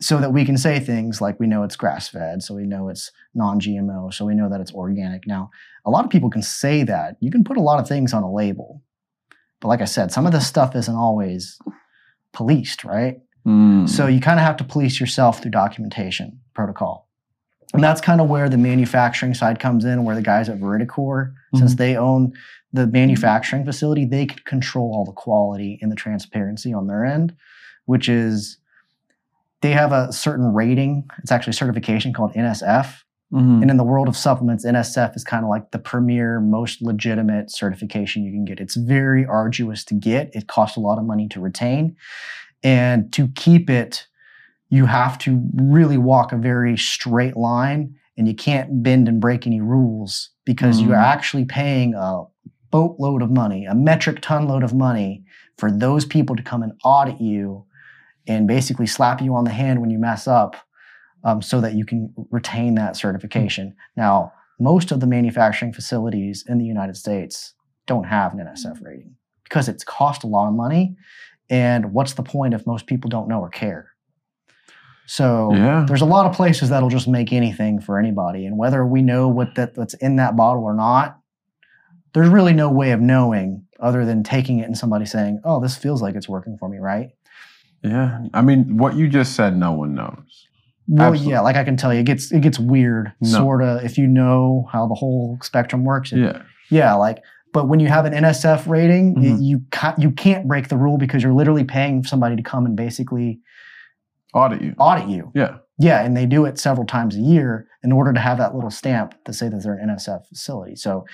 So that we can say things like, we know it's grass-fed, so we know it's non-GMO, so we know that it's organic. Now, a lot of people can say that. You can put a lot of things on a label. But like I said, some of this stuff isn't always policed, right? Mm. So you kind of have to police yourself through documentation protocol. And that's kind of where the manufacturing side comes in, where the guys at Verticore, since they own the manufacturing facility, they could control all the quality and the transparency on their end. which is they have a certain rating. It's actually a certification called NSF. Mm-hmm. And in the world of supplements, NSF is kind of like the premier, most legitimate certification you can get. It's very arduous to get. It costs a lot of money to retain. And to keep it, you have to really walk a very straight line, and you can't bend and break any rules because mm-hmm. you're actually paying a boatload of money, a metric ton load of money for those people to come and audit you and basically slap you on the hand when you mess up. So that you can retain that certification. Now, most of the manufacturing facilities in the United States don't have an NSF rating because it's cost a lot of money. And what's the point if most people don't know or care? So there's a lot of places that'll just make anything for anybody. And whether we know what that's in that bottle or not, there's really no way of knowing other than taking it and somebody saying, oh, this feels like it's working for me, right? Yeah. I mean, what you just said, no one knows. Well, absolutely. Yeah, like I can tell you, it gets weird, sort of, if you know how the whole spectrum works. But when you have an NSF rating, mm-hmm. you can't break the rule because you're literally paying somebody to come and basically audit you. Yeah. Yeah, and they do it several times a year in order to have that little stamp to say that they're an NSF facility. So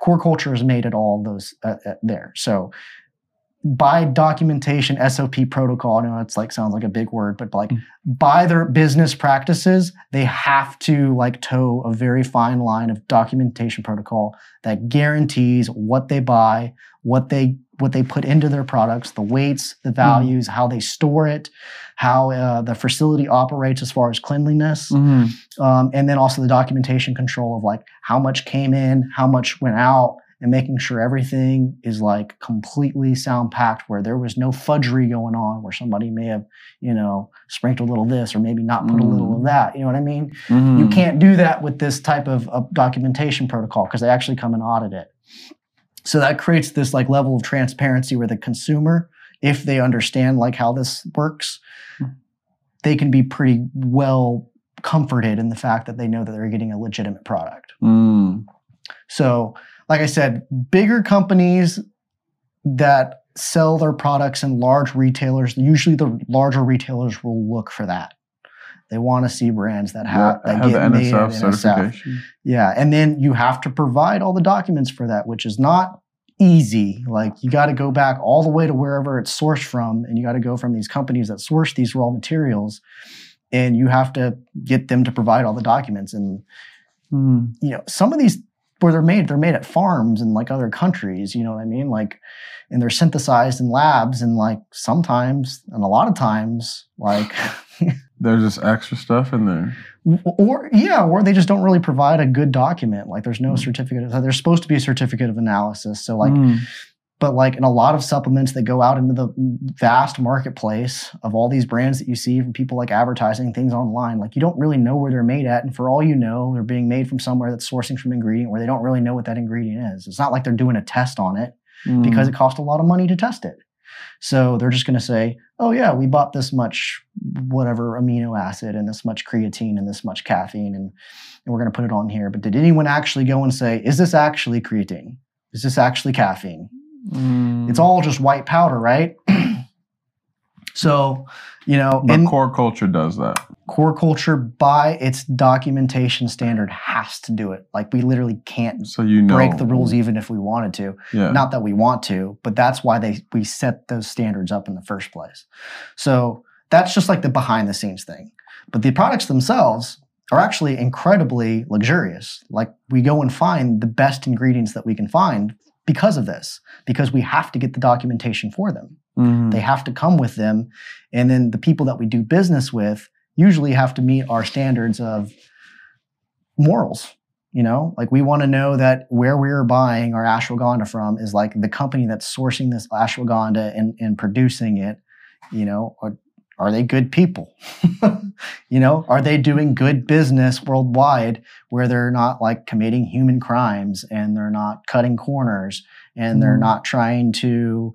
Core Culture has made it all those there. So by documentation, SOP protocol, I know it's like sounds like a big word, but like by their business practices, they have to like toe a very fine line of documentation protocol that guarantees what they buy, what they put into their products, the weights, the values, how they store it, how the facility operates as far as cleanliness, and then also the documentation control of like how much came in, how much went out, and making sure everything is like completely sound packed where there was no fudgery going on where somebody may have, sprinkled a little of this or maybe not put a little of that. You know what I mean? You can't do that with this type of documentation protocol because they actually come and audit it. So that creates this like level of transparency where the consumer, if they understand like how this works, they can be pretty well comforted in the fact that they know that they're getting a legitimate product. So like I said, bigger companies that sell their products in large retailers, usually the larger retailers will look for that. They want to see brands that have get the NSF certification. Yeah, and then you have to provide all the documents for that, which is not easy. Like you got to go back all the way to wherever it's sourced from, and you got to go from these companies that source these raw materials, and you have to get them to provide all the documents. And some of these. Where they're made at farms in like other countries, you know what I mean? Like, and they're synthesized in labs and like sometimes and a lot of times, like there's just extra stuff in there. Or they just don't really provide a good document. Like there's no certificate. There's supposed to be a certificate of analysis. So like, but like in a lot of supplements that go out into the vast marketplace of all these brands that you see from people like advertising things online, like you don't really know where they're made at. And for all you know, they're being made from somewhere that's sourcing from ingredient where they don't really know what that ingredient is. It's not like they're doing a test on it because it costs a lot of money to test it. So they're just going to say, oh yeah, we bought this much whatever amino acid and this much creatine and this much caffeine and we're going to put it on here. But did anyone actually go and say, is this actually creatine? Is this actually caffeine? It's all just white powder, right? So, but Core Culture does that. Core Culture, by its documentation standard, has to do it. Like we literally can't break the rules even if we wanted to. Yeah. Not that we want to, but that's why we set those standards up in the first place. So that's just like the behind the scenes thing. But the products themselves are actually incredibly luxurious. Like we go and find the best ingredients that we can find because of this, because we have to get the documentation for them. They have to come with them. And then the people that we do business with usually have to meet our standards of morals. Like we want to know that where we're buying our ashwagandha from is like the company that's sourcing this ashwagandha and producing it, are they good people? Are they doing good business worldwide where they're not like committing human crimes and they're not cutting corners and they're not trying to,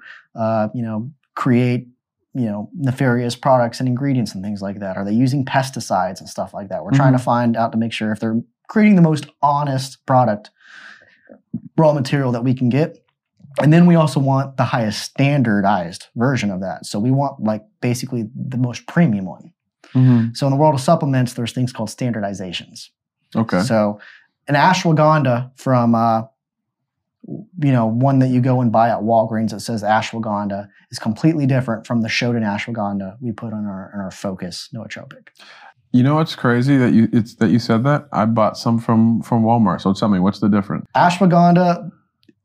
create, nefarious products and ingredients and things like that? Are they using pesticides and stuff like that? We're trying to find out to make sure if they're creating the most honest raw material that we can get, And then we also want the highest standardized version of that. So we want like basically the most premium one. Mm-hmm. So in the world of supplements, there's things called standardizations. Okay. So an ashwagandha from, one that you go and buy at Walgreens that says ashwagandha is completely different from the Shoden ashwagandha we put on our Focus nootropic. You know what's crazy that you said that? I bought some from Walmart. So tell me, what's the difference? Ashwagandha,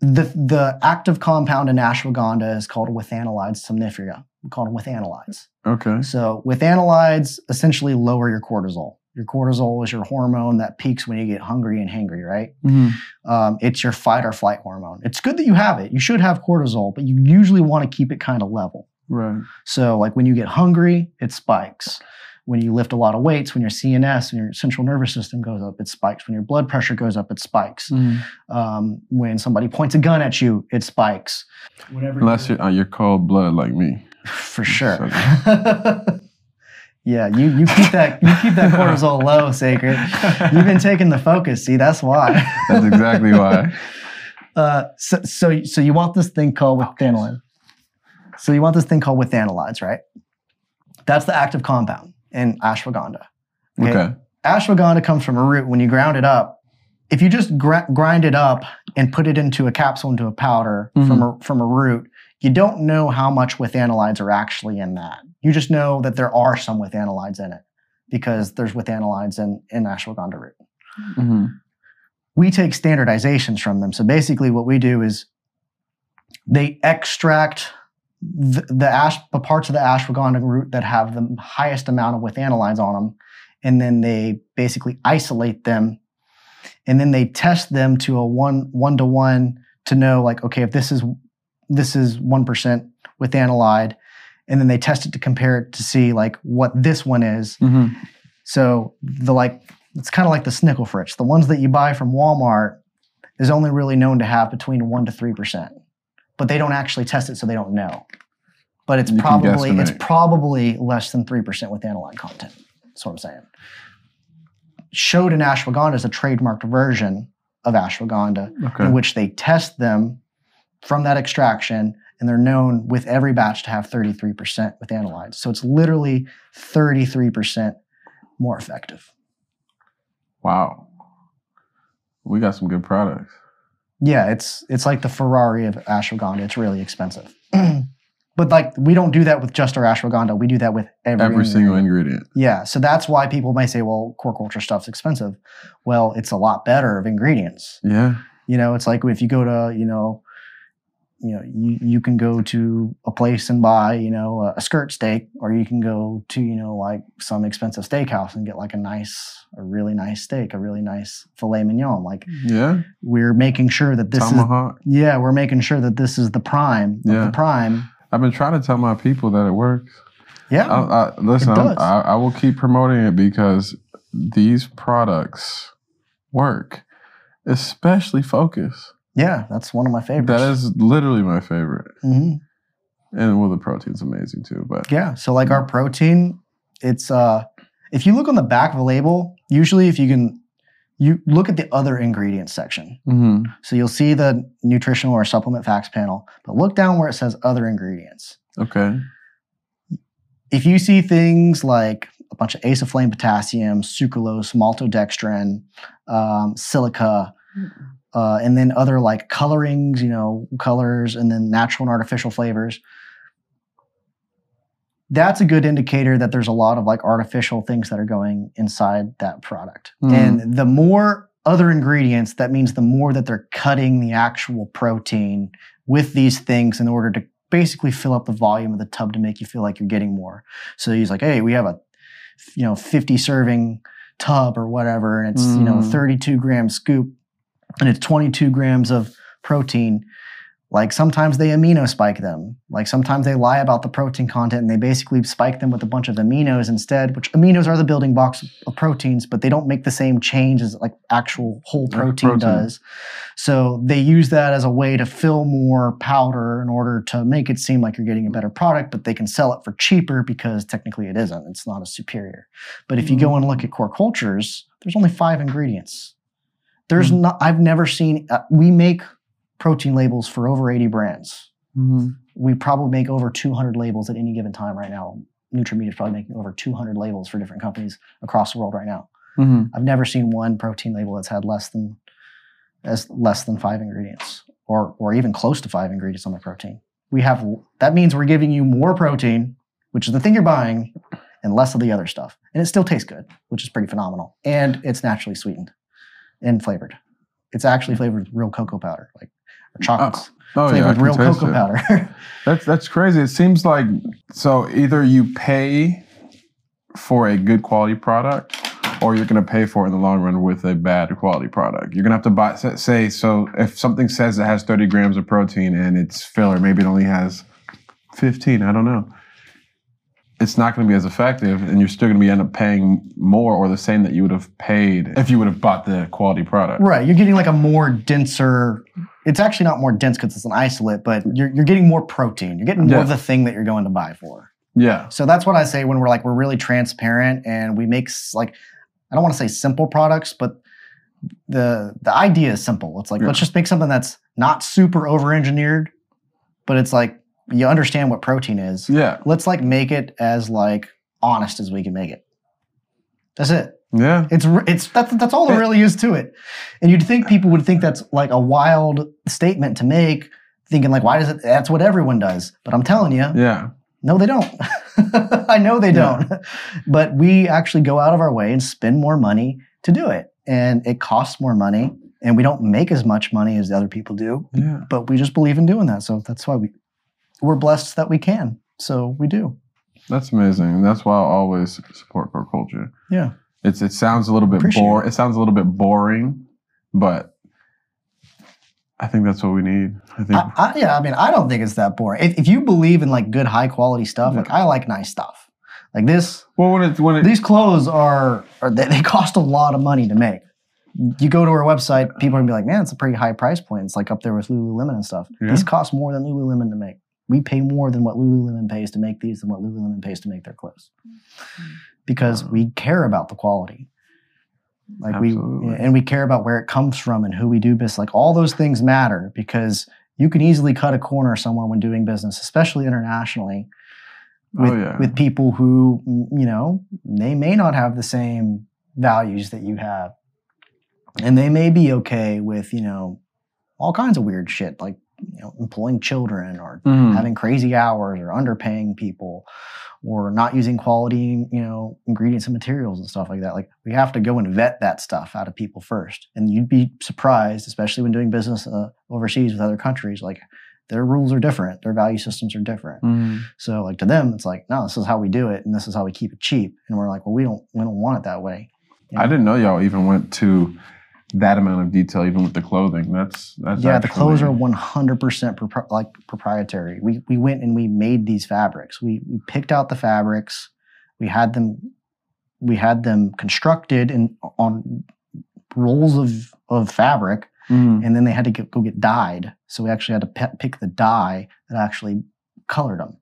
the active compound in ashwagandha is called withanolides, somnifera. We call them withanolides. Okay. So withanolides essentially lower your cortisol. Your cortisol is your hormone that peaks when you get hungry and hangry, right? Mm-hmm. It's your fight or flight hormone. It's good that you have it. You should have cortisol, but you usually want to keep it kind of level. Right. So like when you get hungry, it spikes. When you lift a lot of weights, when your CNS and your central nervous system goes up, it spikes. When your blood pressure goes up, it spikes. Mm. When somebody points a gun at you, it spikes. Unless you're cold blood like me. For sure. Yeah, you keep that cortisol low, Sacred. You've been taking the Focus. See, that's why. That's exactly why. So you want this thing called withanolides. So you want this thing called withanolides, right? That's the active compound in ashwagandha. Okay? Okay. Ashwagandha comes from a root. When you ground it up, if you just grind it up and put it into a capsule, into a powder, mm-hmm. from a root, you don't know how much withanolides are actually in that. You just know that there are some withanolides in it because there's withanolides in ashwagandha root. Mm-hmm. We take standardizations from them. So basically what we do is they extract the parts of the ashwagandha root that have the highest amount of withanolides on them, and then they basically isolate them, and then they test them to a one to one to know like, okay, if this is 1% withanolide, and then they test it to compare it to see like what this one is. Mm-hmm. So it's kind of like the Snicklefritz. The ones that you buy from Walmart is only really known to have between 1 to 3%. But they don't actually test it, so they don't know. But it's probably less than 3% withanolide content. That's what I'm saying. Shoden ashwagandha is a trademarked version of ashwagandha, okay, in which they test them from that extraction, and they're known with every batch to have 33% withanolides. So it's literally 33% more effective. Wow. We got some good products. Yeah, it's like the Ferrari of ashwagandha. It's really expensive. But like we don't do that with just our ashwagandha. We do that with every single ingredient. Yeah, so that's why people may say, well, Core Culture stuff's expensive. Well, it's a lot better of ingredients. Yeah. It's like if you go to, you can go to a place and buy, a skirt steak, or you can go to, like some expensive steakhouse and get like a really nice steak, a really nice filet mignon. Like, yeah, we're making sure that this Tomahawk. We're making sure that this is the prime of the prime. I've been trying to tell my people that it works. Yeah. I will keep promoting it because these products work, especially Focus. Yeah, that's one of my favorites. That is literally my favorite. Mm-hmm. And well, the protein's amazing too. But yeah, so like our protein, it's if you look on the back of a label, usually you look at the other ingredients section. Mm-hmm. So you'll see the nutritional or supplement facts panel, but look down where it says other ingredients. Okay. If you see things like a bunch of acephylene potassium, sucralose, maltodextrin, silica, mm-hmm. And then other like colorings, colors, and then natural and artificial flavors. That's a good indicator that there's a lot of like artificial things that are going inside that product. Mm. And the more other ingredients, that means the more that they're cutting the actual protein with these things in order to basically fill up the volume of the tub to make you feel like you're getting more. So he's like, hey, we have a 50 serving tub or whatever, and it's 32 gram scoop. And it's 22 grams of protein. Like sometimes they amino spike them. Like sometimes they lie about the protein content and they basically spike them with a bunch of aminos instead, which aminos are the building blocks of proteins, but they don't make the same change as like actual whole protein does. So they use that as a way to fill more powder in order to make it seem like you're getting a better product, but they can sell it for cheaper because technically it isn't. It's not a superior. But if you go and look at Core Cultures, there's only 5 ingredients. I've never seen, we make protein labels for over 80 brands. Mm-hmm. We probably make over 200 labels at any given time right now. NutraMedia is probably making over 200 labels for different companies across the world right now. Mm-hmm. I've never seen one protein label that's had less than 5 ingredients or even close to 5 ingredients on the protein. We have, that means we're giving you more protein, which is the thing you're buying, and less of the other stuff. And it still tastes good, which is pretty phenomenal. And it's naturally sweetened and flavored. It's actually flavored with real cocoa powder, like or chocolates. Flavored with real cocoa powder. That's crazy. It seems like, so either you pay for a good quality product or you're going to pay for it in the long run with a bad quality product. You're going to have to buy, say, so if something says it has 30 grams of protein and it's filler, maybe it only has 15, I don't know. It's not going to be as effective, and you're still going to be end up paying more or the same that you would have paid if you would have bought the quality product. Right. You're getting like a more denser, it's actually not more dense because it's an isolate, but you're getting more protein. You're getting more of the thing that you're going to buy for. Yeah. So that's what I say when we're really transparent and we make like, I don't want to say simple products, but the idea is simple. It's like, let's just make something that's not super over-engineered, but it's like, you understand what protein is. Yeah. Let's like make it as like honest as we can make it. That's it. Yeah. That's all there really is to it. And you'd think people would think that's like a wild statement to make, thinking like, why does it? That's what everyone does. But I'm telling you. Yeah. No, they don't. I know they don't. But we actually go out of our way and spend more money to do it. And it costs more money. And we don't make as much money as the other people do. Yeah. But we just believe in doing that. So that's why we're blessed that we can, so we do. That's amazing, and that's why I always support Core Culture. Yeah, it sounds a little bit boring. It sounds a little bit boring, but I think that's what we need. I don't think it's that boring. If you believe in like good, high quality stuff, like I like nice stuff, like this. Well, these clothes they cost a lot of money to make. You go to our website, people are gonna be like, man, it's a pretty high price point. It's like up there with Lululemon and stuff. Yeah. These cost more than Lululemon to make. We pay more than what Lululemon pays to make these than what Lululemon pays to make their clothes, because we care about the quality, like we care about where it comes from and who we do business. Like all those things matter, because you can easily cut a corner somewhere when doing business, especially internationally, with people who they may not have the same values that you have, and they may be okay with all kinds of weird shit like. Employing children or having crazy hours or underpaying people or not using quality, ingredients and materials and stuff like that. Like we have to go and vet that stuff out of people first. And you'd be surprised, especially when doing business overseas with other countries, like their rules are different. Their value systems are different. Mm. So like to them, it's like, no, this is how we do it. And this is how we keep it cheap. And we're like, well, we don't want it that way. I didn't know y'all even went to that amount of detail, even with the clothing. The clothes are 100% proprietary. We went and we made these fabrics. We picked out the fabrics. We had them constructed and on rolls of fabric, and then they had to go get dyed. So we actually had to pick the dye that actually colored them,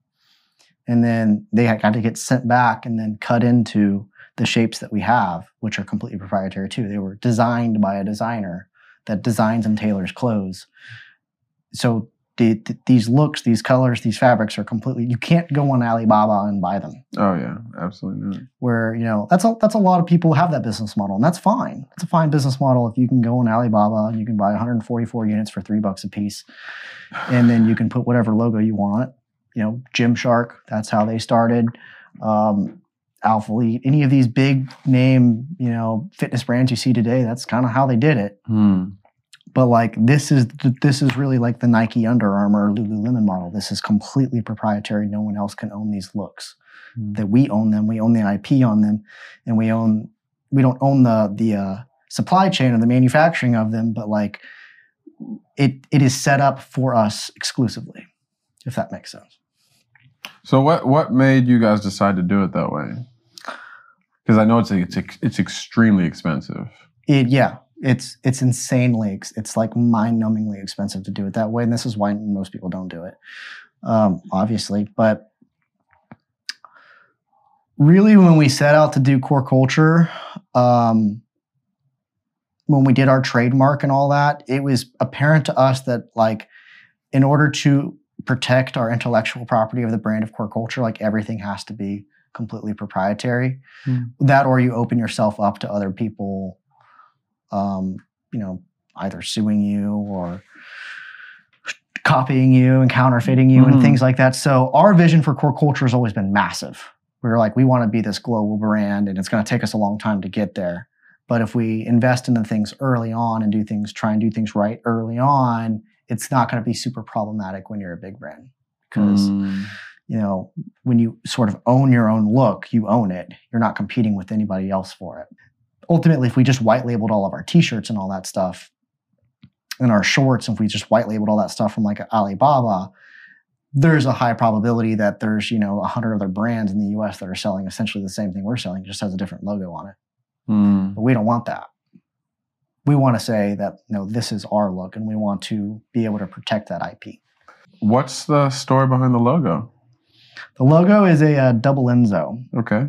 and then they had to get sent back and then cut into the shapes that we have, which are completely proprietary too. They were designed by a designer that designs and tailors clothes. So these looks, these colors, these fabrics are completely, you can't go on Alibaba and buy them. Oh yeah, absolutely not. Where, that's a lot of people have that business model, and that's fine. It's a fine business model if you can go on Alibaba and you can buy 144 units for $3 a piece, and then you can put whatever logo you want on it. Gymshark, that's how they started. Alpha Lead, any of these big name, fitness brands you see today, that's kind of how they did it. Mm. But like this is really like the Nike, Under Armour, Lululemon model. This is completely proprietary. No one else can own these looks. Mm. That we own them. We own the IP on them, and we don't own the supply chain or the manufacturing of them. But like it is set up for us exclusively, if that makes sense. So what made you guys decide to do it that way? Because I know it's extremely expensive. It's insanely. It's like mind-numbingly expensive to do it that way, and this is why most people don't do it, obviously. But really, when we set out to do Core Culture, when we did our trademark and all that, it was apparent to us that, like, in order to protect our intellectual property of the brand of Core Culture, like, everything has to be completely proprietary. Mm. That, or you open yourself up to other people, you know, either suing you or copying you and counterfeiting you and things like that. So our vision for Core Culture has always been massive. We were like, we want to be this global brand, and it's going to take us a long time to get there. But if we invest in the things early on and do things, try and do things right early on, it's not going to be super problematic when you're a big brand. Because, you know, when you sort of own your own look, you own it. You're not competing with anybody else for it. Ultimately, if we just white labeled all of our t-shirts and all that stuff, and our shorts, and if we just white labeled all that stuff from like Alibaba, there's a high probability that there's, you know, 100 other brands in the U.S. that are selling essentially the same thing we're selling. It just has a different logo on it. But we don't want that. We want to say that, no, this is our look, and we want to be able to protect that IP. What's the story behind the logo? The logo is a double Enso. Okay.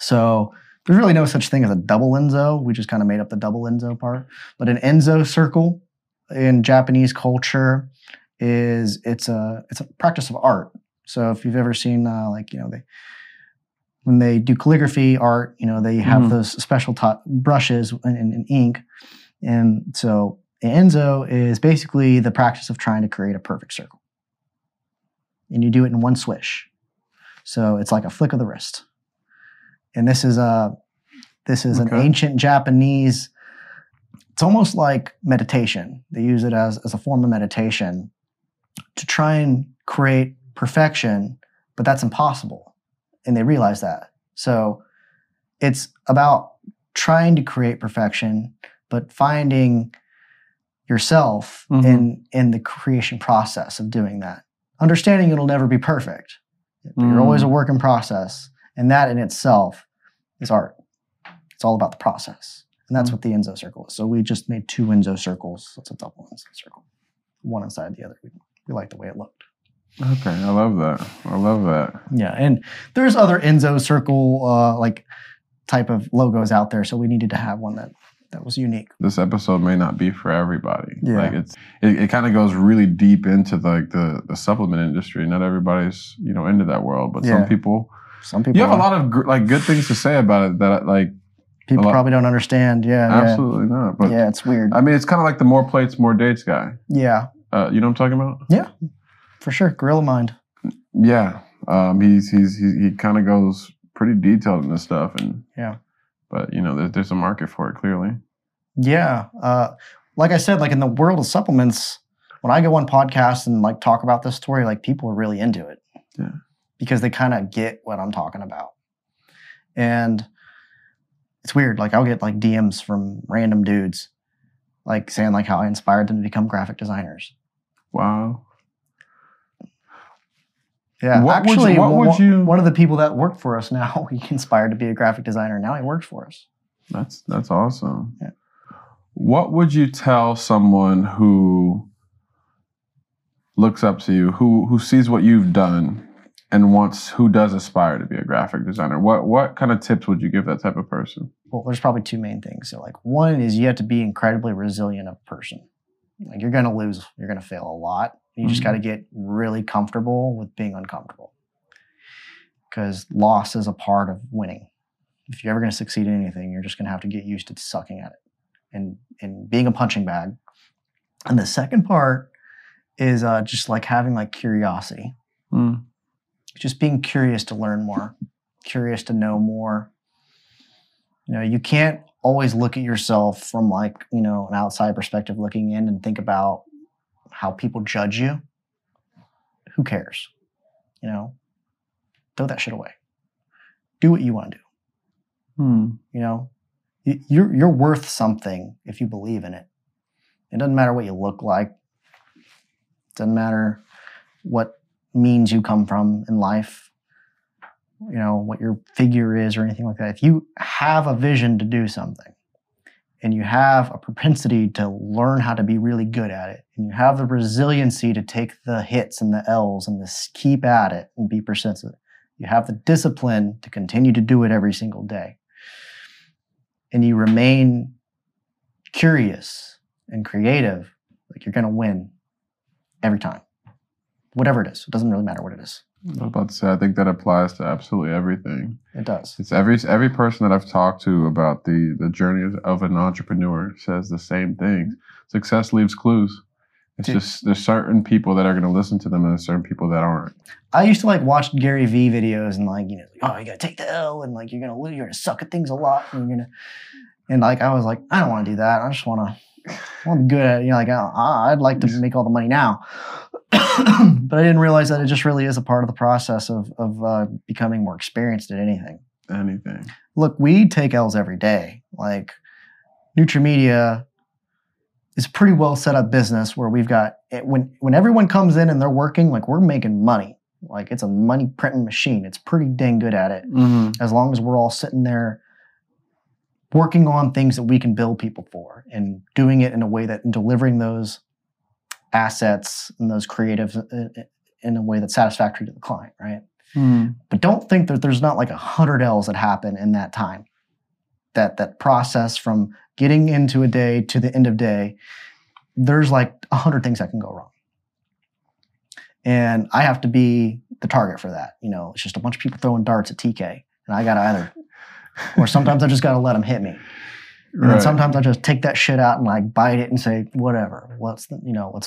So there's really no such thing as a double Enso. We just kind of made up the double Enso part. But an Enso circle in Japanese culture is it's a practice of art. So if you've ever seen like, you know, when they do calligraphy art, you know, they have those special brushes and ink. And so Enso is basically the practice of trying to create a perfect circle. And you do it in one swish. So it's like a flick of the wrist. And this is okay. An ancient Japanese, it's almost like meditation. They use it as a form of meditation to try and create perfection, but that's impossible. And they realize that. So it's about trying to create perfection, but finding yourself in the creation process of doing that. Understanding it'll never be perfect. But you're always a work in process. And that in itself is art. It's all about the process. And that's what the Enso circle is. So we just made two Enso circles. So it's a double Enso circle. One inside the other. We like the way it looked. Okay, I love that. I love that. Yeah, and there's other Enso circle like type of logos out there, so we needed to have one that was unique. This episode may not be for everybody. Yeah. Like it kind of goes really deep into the supplement industry. Not everybody's, you know, into that world, but some people. You have a lot of like good things to say about it that like people probably don't understand. Yeah, absolutely not. But yeah, it's weird. I mean, it's kind of like the more plates, more dates guy. Yeah. You know what I'm talking about? Yeah. For sure, Gorilla Mind. Yeah, he kind of goes pretty detailed in this stuff, and but you know, there's a market for it clearly. Yeah, like I said, like in the world of supplements, when I go on podcasts and like talk about this story, like people are really into it. Yeah, because they kind of get what I'm talking about, and it's weird. Like I'll get like DMs from random dudes, like saying like how I inspired them to become graphic designers. Wow. Yeah, one of the people that worked for us now, he inspired to be a graphic designer. Now he works for us. That's awesome. Yeah. What would you tell someone who looks up to you, who sees what you've done and who does aspire to be a graphic designer? What kind of tips would you give that type of person? Well, there's probably two main things. So like one is you have to be incredibly resilient of person. Like you're going to lose, you're going to fail a lot. You just got to get really comfortable with being uncomfortable, because loss is a part of winning. If you're ever going to succeed in anything, you're just going to have to get used to sucking at it and being a punching bag. And the second part is just like having like curiosity, just being curious to learn more, curious to know more. You know, you can't always look at yourself from like, you know, an outside perspective looking in and think about how people judge you. Who cares? You know, throw that shit away. Do what you want to do. You know, you're worth something if you believe in it. It doesn't matter what you look like. It doesn't matter what means you come from in life. You know, what your figure is or anything like that. If you have a vision to do something, and you have a propensity to learn how to be really good at it, and you have the resiliency to take the hits and the L's and just keep at it and be persistent, you have the discipline to continue to do it every single day, and you remain curious and creative, like you're going to win every time. Whatever it is. It doesn't really matter what it is. I was about to say, I think that applies to absolutely everything. It does. It's every person that I've talked to about the journey of an entrepreneur says the same thing. Success leaves clues. It's just there's certain people that are going to listen to them and there's certain people that aren't. I used to like watch Gary Vee videos and like, you know, like, oh, you got to take the L and like, you're going to lose, you're going to suck at things a lot. And you're going to, and like, I was like, I don't want to do that. I just want to, I'm good at it. You know, like, I'd like to make all the money now. But I didn't realize that it just really is a part of the process of becoming more experienced at anything. Anything. Look, we take L's every day. Like, NutraMedia is a pretty well set up business where we've got, when everyone comes in and they're working, like we're making money. Like it's a money printing machine. It's pretty dang good at it. Mm-hmm. As long as we're all sitting there working on things that we can bill people for and doing it in a way that, and delivering those assets and those creatives in a way that's satisfactory to the client, right? Mm. But don't think that there's not like 100 L's that happen in that time. That process from getting into a day to the end of day, there's like 100 things that can go wrong. And I have to be the target for that. You know, it's just a bunch of people throwing darts at TK and I gotta either, or sometimes I just gotta let them hit me. And right. Then sometimes I just take that shit out and like bite it and say, whatever, let's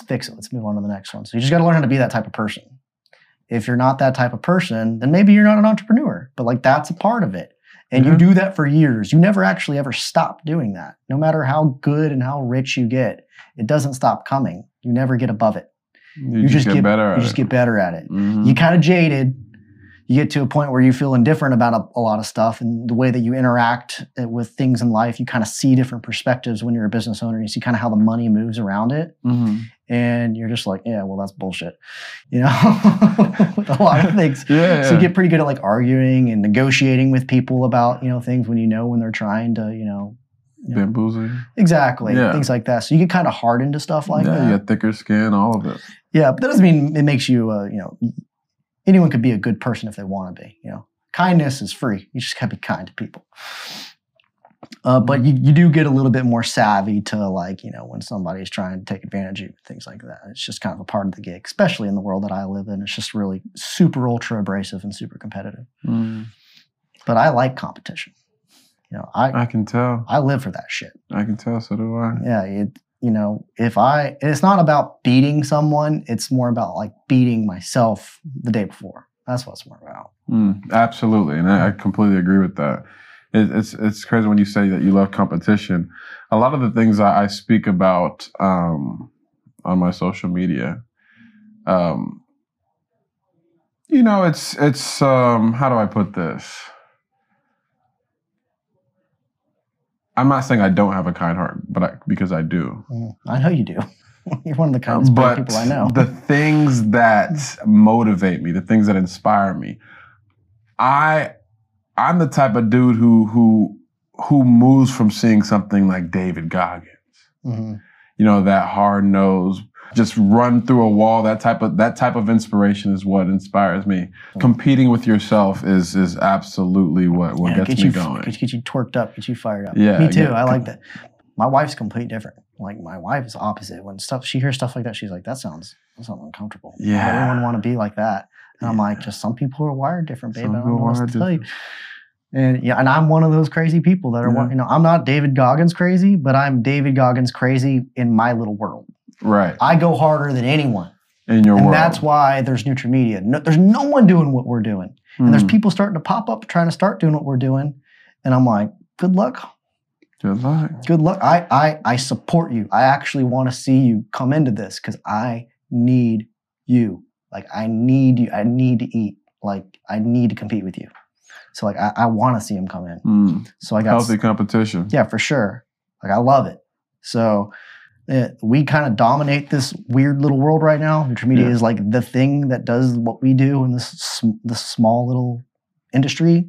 fix it. Let's move on to the next one. So you just got to learn how to be that type of person. If you're not that type of person, then maybe you're not an entrepreneur, but like that's a part of it. And mm-hmm. You do that for years. You never actually ever stop doing that. No matter how good and how rich you get, it doesn't stop coming. You never get above it. You just get better at it. Mm-hmm. You kind of jaded. You get to a point where you feel indifferent about a lot of stuff, and the way that you interact with things in life, you kind of see different perspectives when you're a business owner. You see kind of how the money moves around it. Mm-hmm. And you're just like, yeah, well, that's bullshit, you know, with a lot of things. Yeah, yeah. So you get pretty good at like arguing and negotiating with people about, you know, things when they're trying to, bamboozle. Exactly. Yeah. Things like that. So you get kind of hardened to stuff like that. Yeah, you got thicker skin, all of it. Yeah, but that doesn't mean it makes you, anyone could be a good person if they want to be, you know. Kindness is free. You just got to be kind to people. But you do get a little bit more savvy to like, you know, when somebody's trying to take advantage of you, things like that. It's just kind of a part of the gig, especially in the world that I live in. It's just really super ultra abrasive and super competitive. Mm. But I like competition. You know, I can tell. I live for that shit. I can tell. So do I. Yeah. It's not about beating someone. It's more about like beating myself the day before. That's what it's more about. Mm, absolutely. And I completely agree with that. It's crazy when you say that you love competition. A lot of the things I speak about on my social media, how do I put this? I'm not saying I don't have a kind heart, but because I do. I know you do. You're one of the kindest people I know. The things that motivate me, the things that inspire me, I'm the type of dude who moves from seeing something like David Goggins, mm-hmm. you know, that hard nose, just run through a wall. That type of inspiration is what inspires me. Mm-hmm. Competing with yourself is absolutely what gets me going. Get you torqued up, get you fired up. Yeah, me too. I like that. My wife's completely different. Like my wife is opposite. When she hears stuff like that, she's like, "That sounds uncomfortable. Yeah, I don't want to be like that." And I'm like, just some people are wired different, babe. I don't know what to tell you. And yeah, and I'm one of those crazy people that are, I'm not David Goggins crazy, but I'm David Goggins crazy in my little world. Right. I go harder than anyone. In your world. And that's why there's NutraMedia. No, there's no one doing what we're doing. Mm. And there's people starting to pop up trying to start doing what we're doing. And I'm like, good luck. Good luck. Good luck. I support you. I actually want to see you come into this because I need you. Like, I need you. I need to eat. Like, I need to compete with you. So, like, I want to see him come in. Mm. So I got healthy competition. Yeah, for sure. Like, I love it. So we kind of dominate this weird little world right now. NutraMedia is like the thing that does what we do in this small little industry.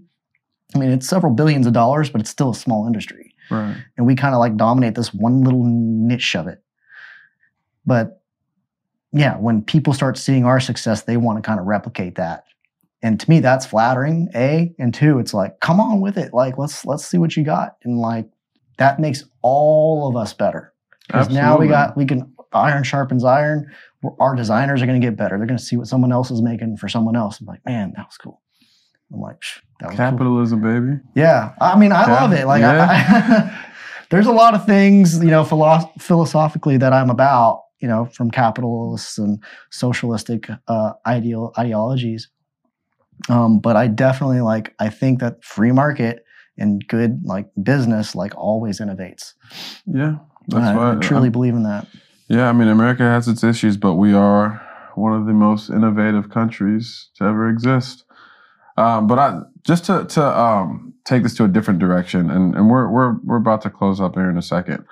I mean, it's several billions of dollars, but it's still a small industry. Right. And we kind of like dominate this one little niche of it. But yeah, when people start seeing our success, they want to kind of replicate that. And to me, that's flattering, A. And two, it's like, come on with it. Like, let's see what you got. And like, That makes all of us better. Because now we can iron sharpens iron. Our designers are going to get better. They're going to see what someone else is making for someone else. I'm like, man, that was cool. I'm like, that was capitalism, cool. Baby. Yeah, I mean, I love it. Like, yeah. There's a lot of things, you know, philosophically that I'm about, you know, from capitalists and socialistic ideologies. But I definitely I think that free market and good business always innovates. Yeah, that's why I truly believe in that. Yeah, I mean, America has its issues, but we are one of the most innovative countries to ever exist. But just to take this to a different direction, and we're about to close up here in a second.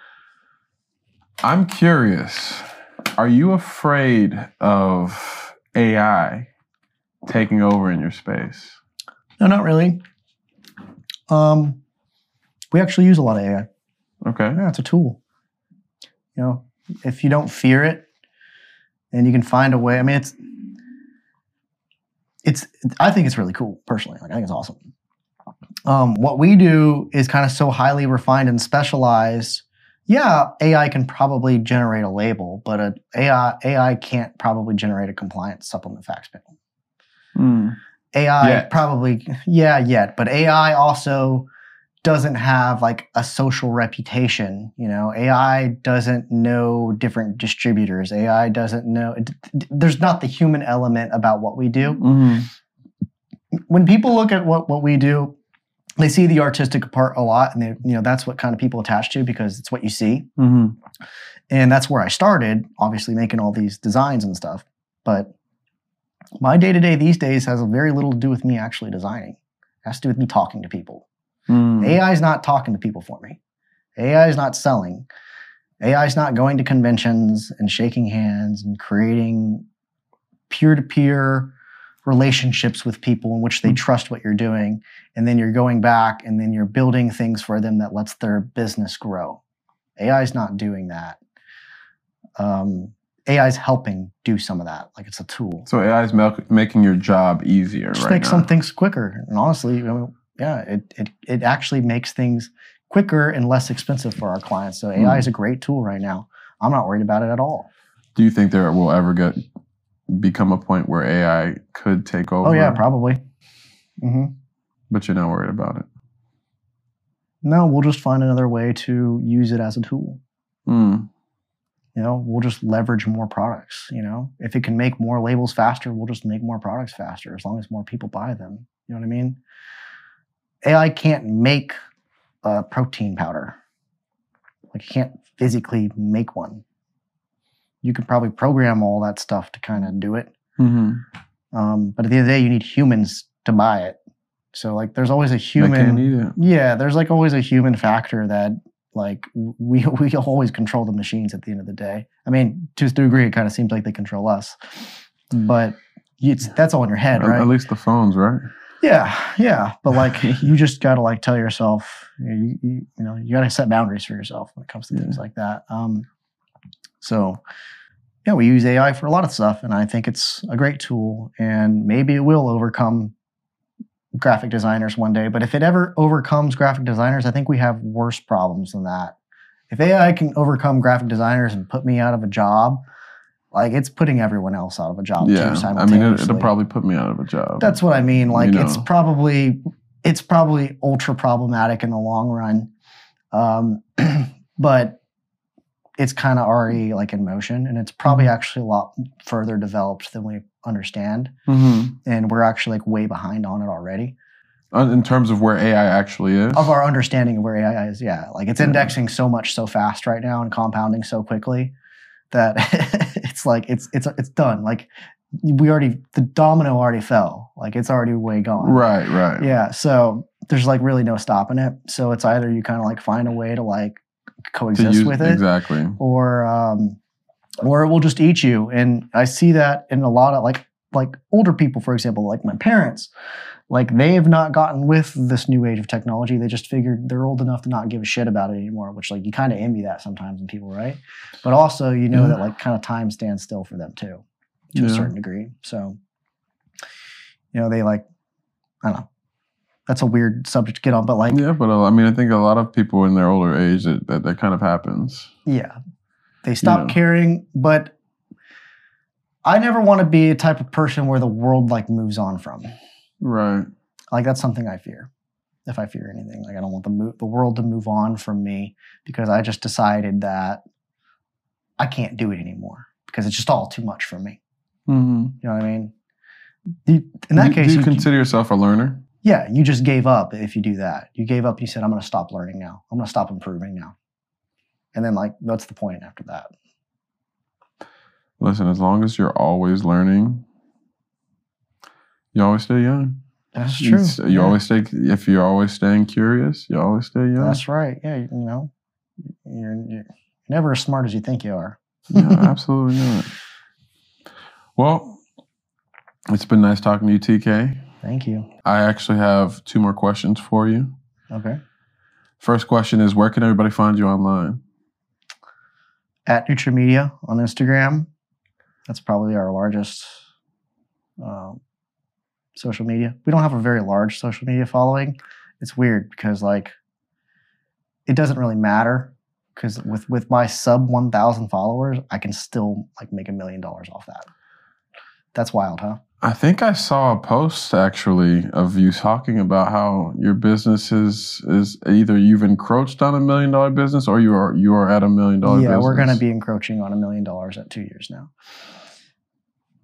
I'm curious, are you afraid of AI taking over in your space? No, not really. We actually use a lot of AI. Okay. Yeah, it's a tool. You know, if you don't fear it, and you can find a way. I mean, it's I think it's really cool, personally. I think it's awesome. What we do is kind of so highly refined and specialized. Yeah, AI can probably generate a label, but an AI can't probably generate a compliance supplement fact panel. Mm. AI probably, but AI also doesn't have a social reputation. You know, AI doesn't know different distributors. AI doesn't know, there's not the human element about what we do. Mm-hmm. When people look at what we do, they see the artistic part a lot, and they, you know, that's what kind of people attach to because it's what you see. Mm-hmm. And that's where I started, obviously making all these designs and stuff. But my day-to-day these days has very little to do with me actually designing. It has to do with me talking to people. Mm. AI is not talking to people for me. AI is not selling. AI is not going to conventions and shaking hands and creating peer-to-peer relationships with people in which they trust what you're doing, and then you're going back and then you're building things for them that lets their business grow. AI is not doing that. AI is helping do some of that. It's a tool. So AI is making your job easier. Just make some things quicker. And honestly, you know, yeah, it actually makes things quicker and less expensive for our clients. So AI is a great tool right now. I'm not worried about it at all. Do you think there will ever become a point where AI could take over? Oh yeah, probably. Mm-hmm. But you're not worried about it? No, we'll just find another way to use it as a tool. Mm. You know, we'll just leverage more products. You know, if it can make more labels faster, we'll just make more products faster as long as more people buy them. You know what I mean? AI can't make a protein powder. It can't physically make one. You could probably program all that stuff to kind of do it. Mm-hmm. But at the end of the day, you need humans to buy it. So there's always a human. They can't eat it. Yeah, there's always a human factor that we always control the machines at the end of the day. I mean, to a degree, it kind of seems like they control us. But that's all in your head, right? At least the phones, right? Yeah. But you just got to tell yourself, you know, you got to set boundaries for yourself when it comes to things like that. So yeah, we use AI for a lot of stuff, and I think it's a great tool, and maybe it will overcome graphic designers one day. But if it ever overcomes graphic designers, I think we have worse problems than that. If AI can overcome graphic designers and put me out of a job, it's putting everyone else out of a job too simultaneously. I mean, it'll probably put me out of a job. That's what I mean. It's probably ultra problematic in the long run. But it's kind of already in motion, and it's probably actually a lot further developed than we understand. Mm-hmm. And we're actually way behind on it already. In terms of where AI actually is? Of our understanding of where AI is, yeah. It's indexing so much so fast right now and compounding so quickly that it's done. The domino already fell. It's already way gone. Right. Yeah. So there's really no stopping it. So it's either you kind of find a way to coexist with it. Exactly. Or it will just eat you. And I see that in a lot of older people, for example, my parents, they have not gotten with this new age of technology. They just figured they're old enough to not give a shit about it anymore, which you kind of envy that sometimes in people, right? But also, you know, that kind of time stands still for them too, to a certain degree. So, you know, they I don't know. that's a weird subject to get on, but like. Yeah, but I mean, I think a lot of people in their older age, that kind of happens. Yeah. They stop caring, but I never want to be a type of person where the world like moves on from. Right. Like that's something I fear. If I fear anything, like I don't want the world to move on from me because I just decided that I can't do it anymore because it's just all too much for me. Mm-hmm. You know what I mean? In that case, do you consider yourself a learner? Yeah, you just gave up if you do that. You gave up. You said, I'm going to stop learning now. I'm going to stop improving now. And then like, what's the point after that? Listen, as long as you're always learning, you always stay young. That's true. You always stay, if you're always staying curious, you always stay young. That's right. Yeah, you know, you're never as smart as you think you are. No, absolutely not. Well, it's been nice talking to you, TK. Thank you. I actually have 2 more questions for you. Okay. First question is, where can everybody find you online? At NutraMedia on Instagram. That's probably our largest social media. We don't have a very large social media following. It's weird because like it doesn't really matter because with my sub 1,000 followers, I can still like make $1 million off that. That's wild, huh? I think I saw a post actually of you talking about how your business is either you've encroached on $1 million business or you are at $1 million business. Yeah, we're going to be encroaching on $1 million at 2 years now.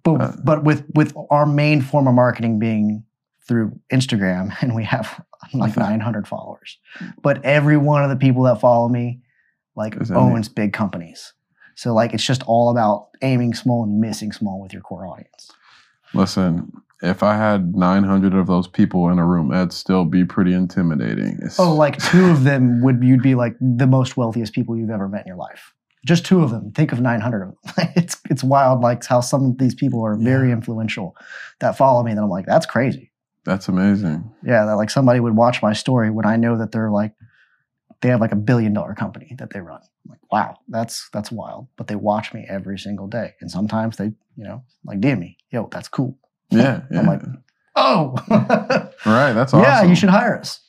But with our main form of marketing being through Instagram, and we have like 900 followers. But every one of the people that follow me like owns big companies. So like it's just all about aiming small and missing small with your core audience. Listen, if I had 900 of those people in a room, that'd still be pretty intimidating. Oh, like 2 of them you'd be like the most wealthiest people you've ever met in your life. Just 2 of them. Think of 900 of them. It's wild, like how some of these people are very influential that follow me. And I'm like, that's crazy. That's amazing. Yeah, that like somebody would watch my story when I know that they have like a $1 billion company that they run. I'm like, wow, that's wild. But they watch me every single day, and sometimes they, like DM me, yo, that's cool. Yeah, yeah. I'm like, oh, right, that's awesome. Yeah, you should hire us.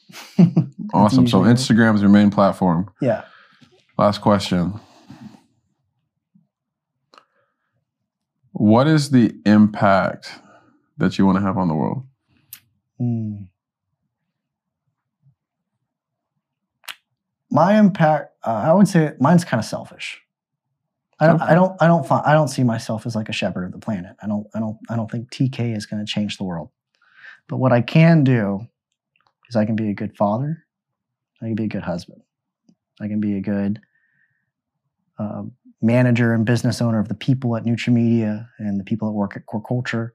Awesome. So Instagram is your main platform. Yeah. Last question. What is the impact that you want to have on the world? My impact, I would say mine's kind of selfish. I don't see myself as like a shepherd of the planet. I don't think TK is going to change the world. But what I can do is I can be a good father. I can be a good husband. I can be a good manager and business owner of the people at NutraMedia and the people that work at Core Culture.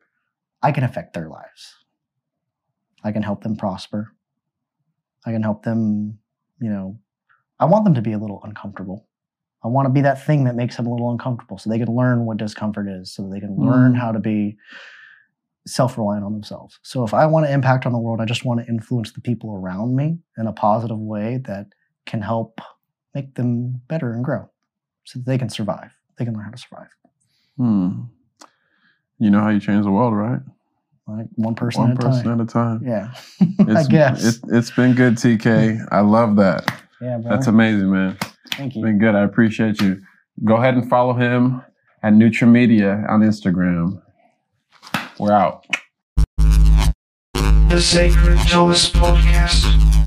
I can affect their lives. I can help them prosper. I can help them, I want them to be a little uncomfortable. I want to be that thing that makes them a little uncomfortable so they can learn what discomfort is, so they can learn how to be self-reliant on themselves. So if I want to impact on the world, I just want to influence the people around me in a positive way that can help make them better and grow. So that they can survive. They can learn how to survive. You know how you change the world, right? Like one person at a time. Yeah, I guess. It's been good, TK. I love that. Yeah, bro. That's amazing, man. Thank you. It's been good. I appreciate you. Go ahead and follow him at NutraMedia on Instagram. We're out. The Sacred Thomas Podcast.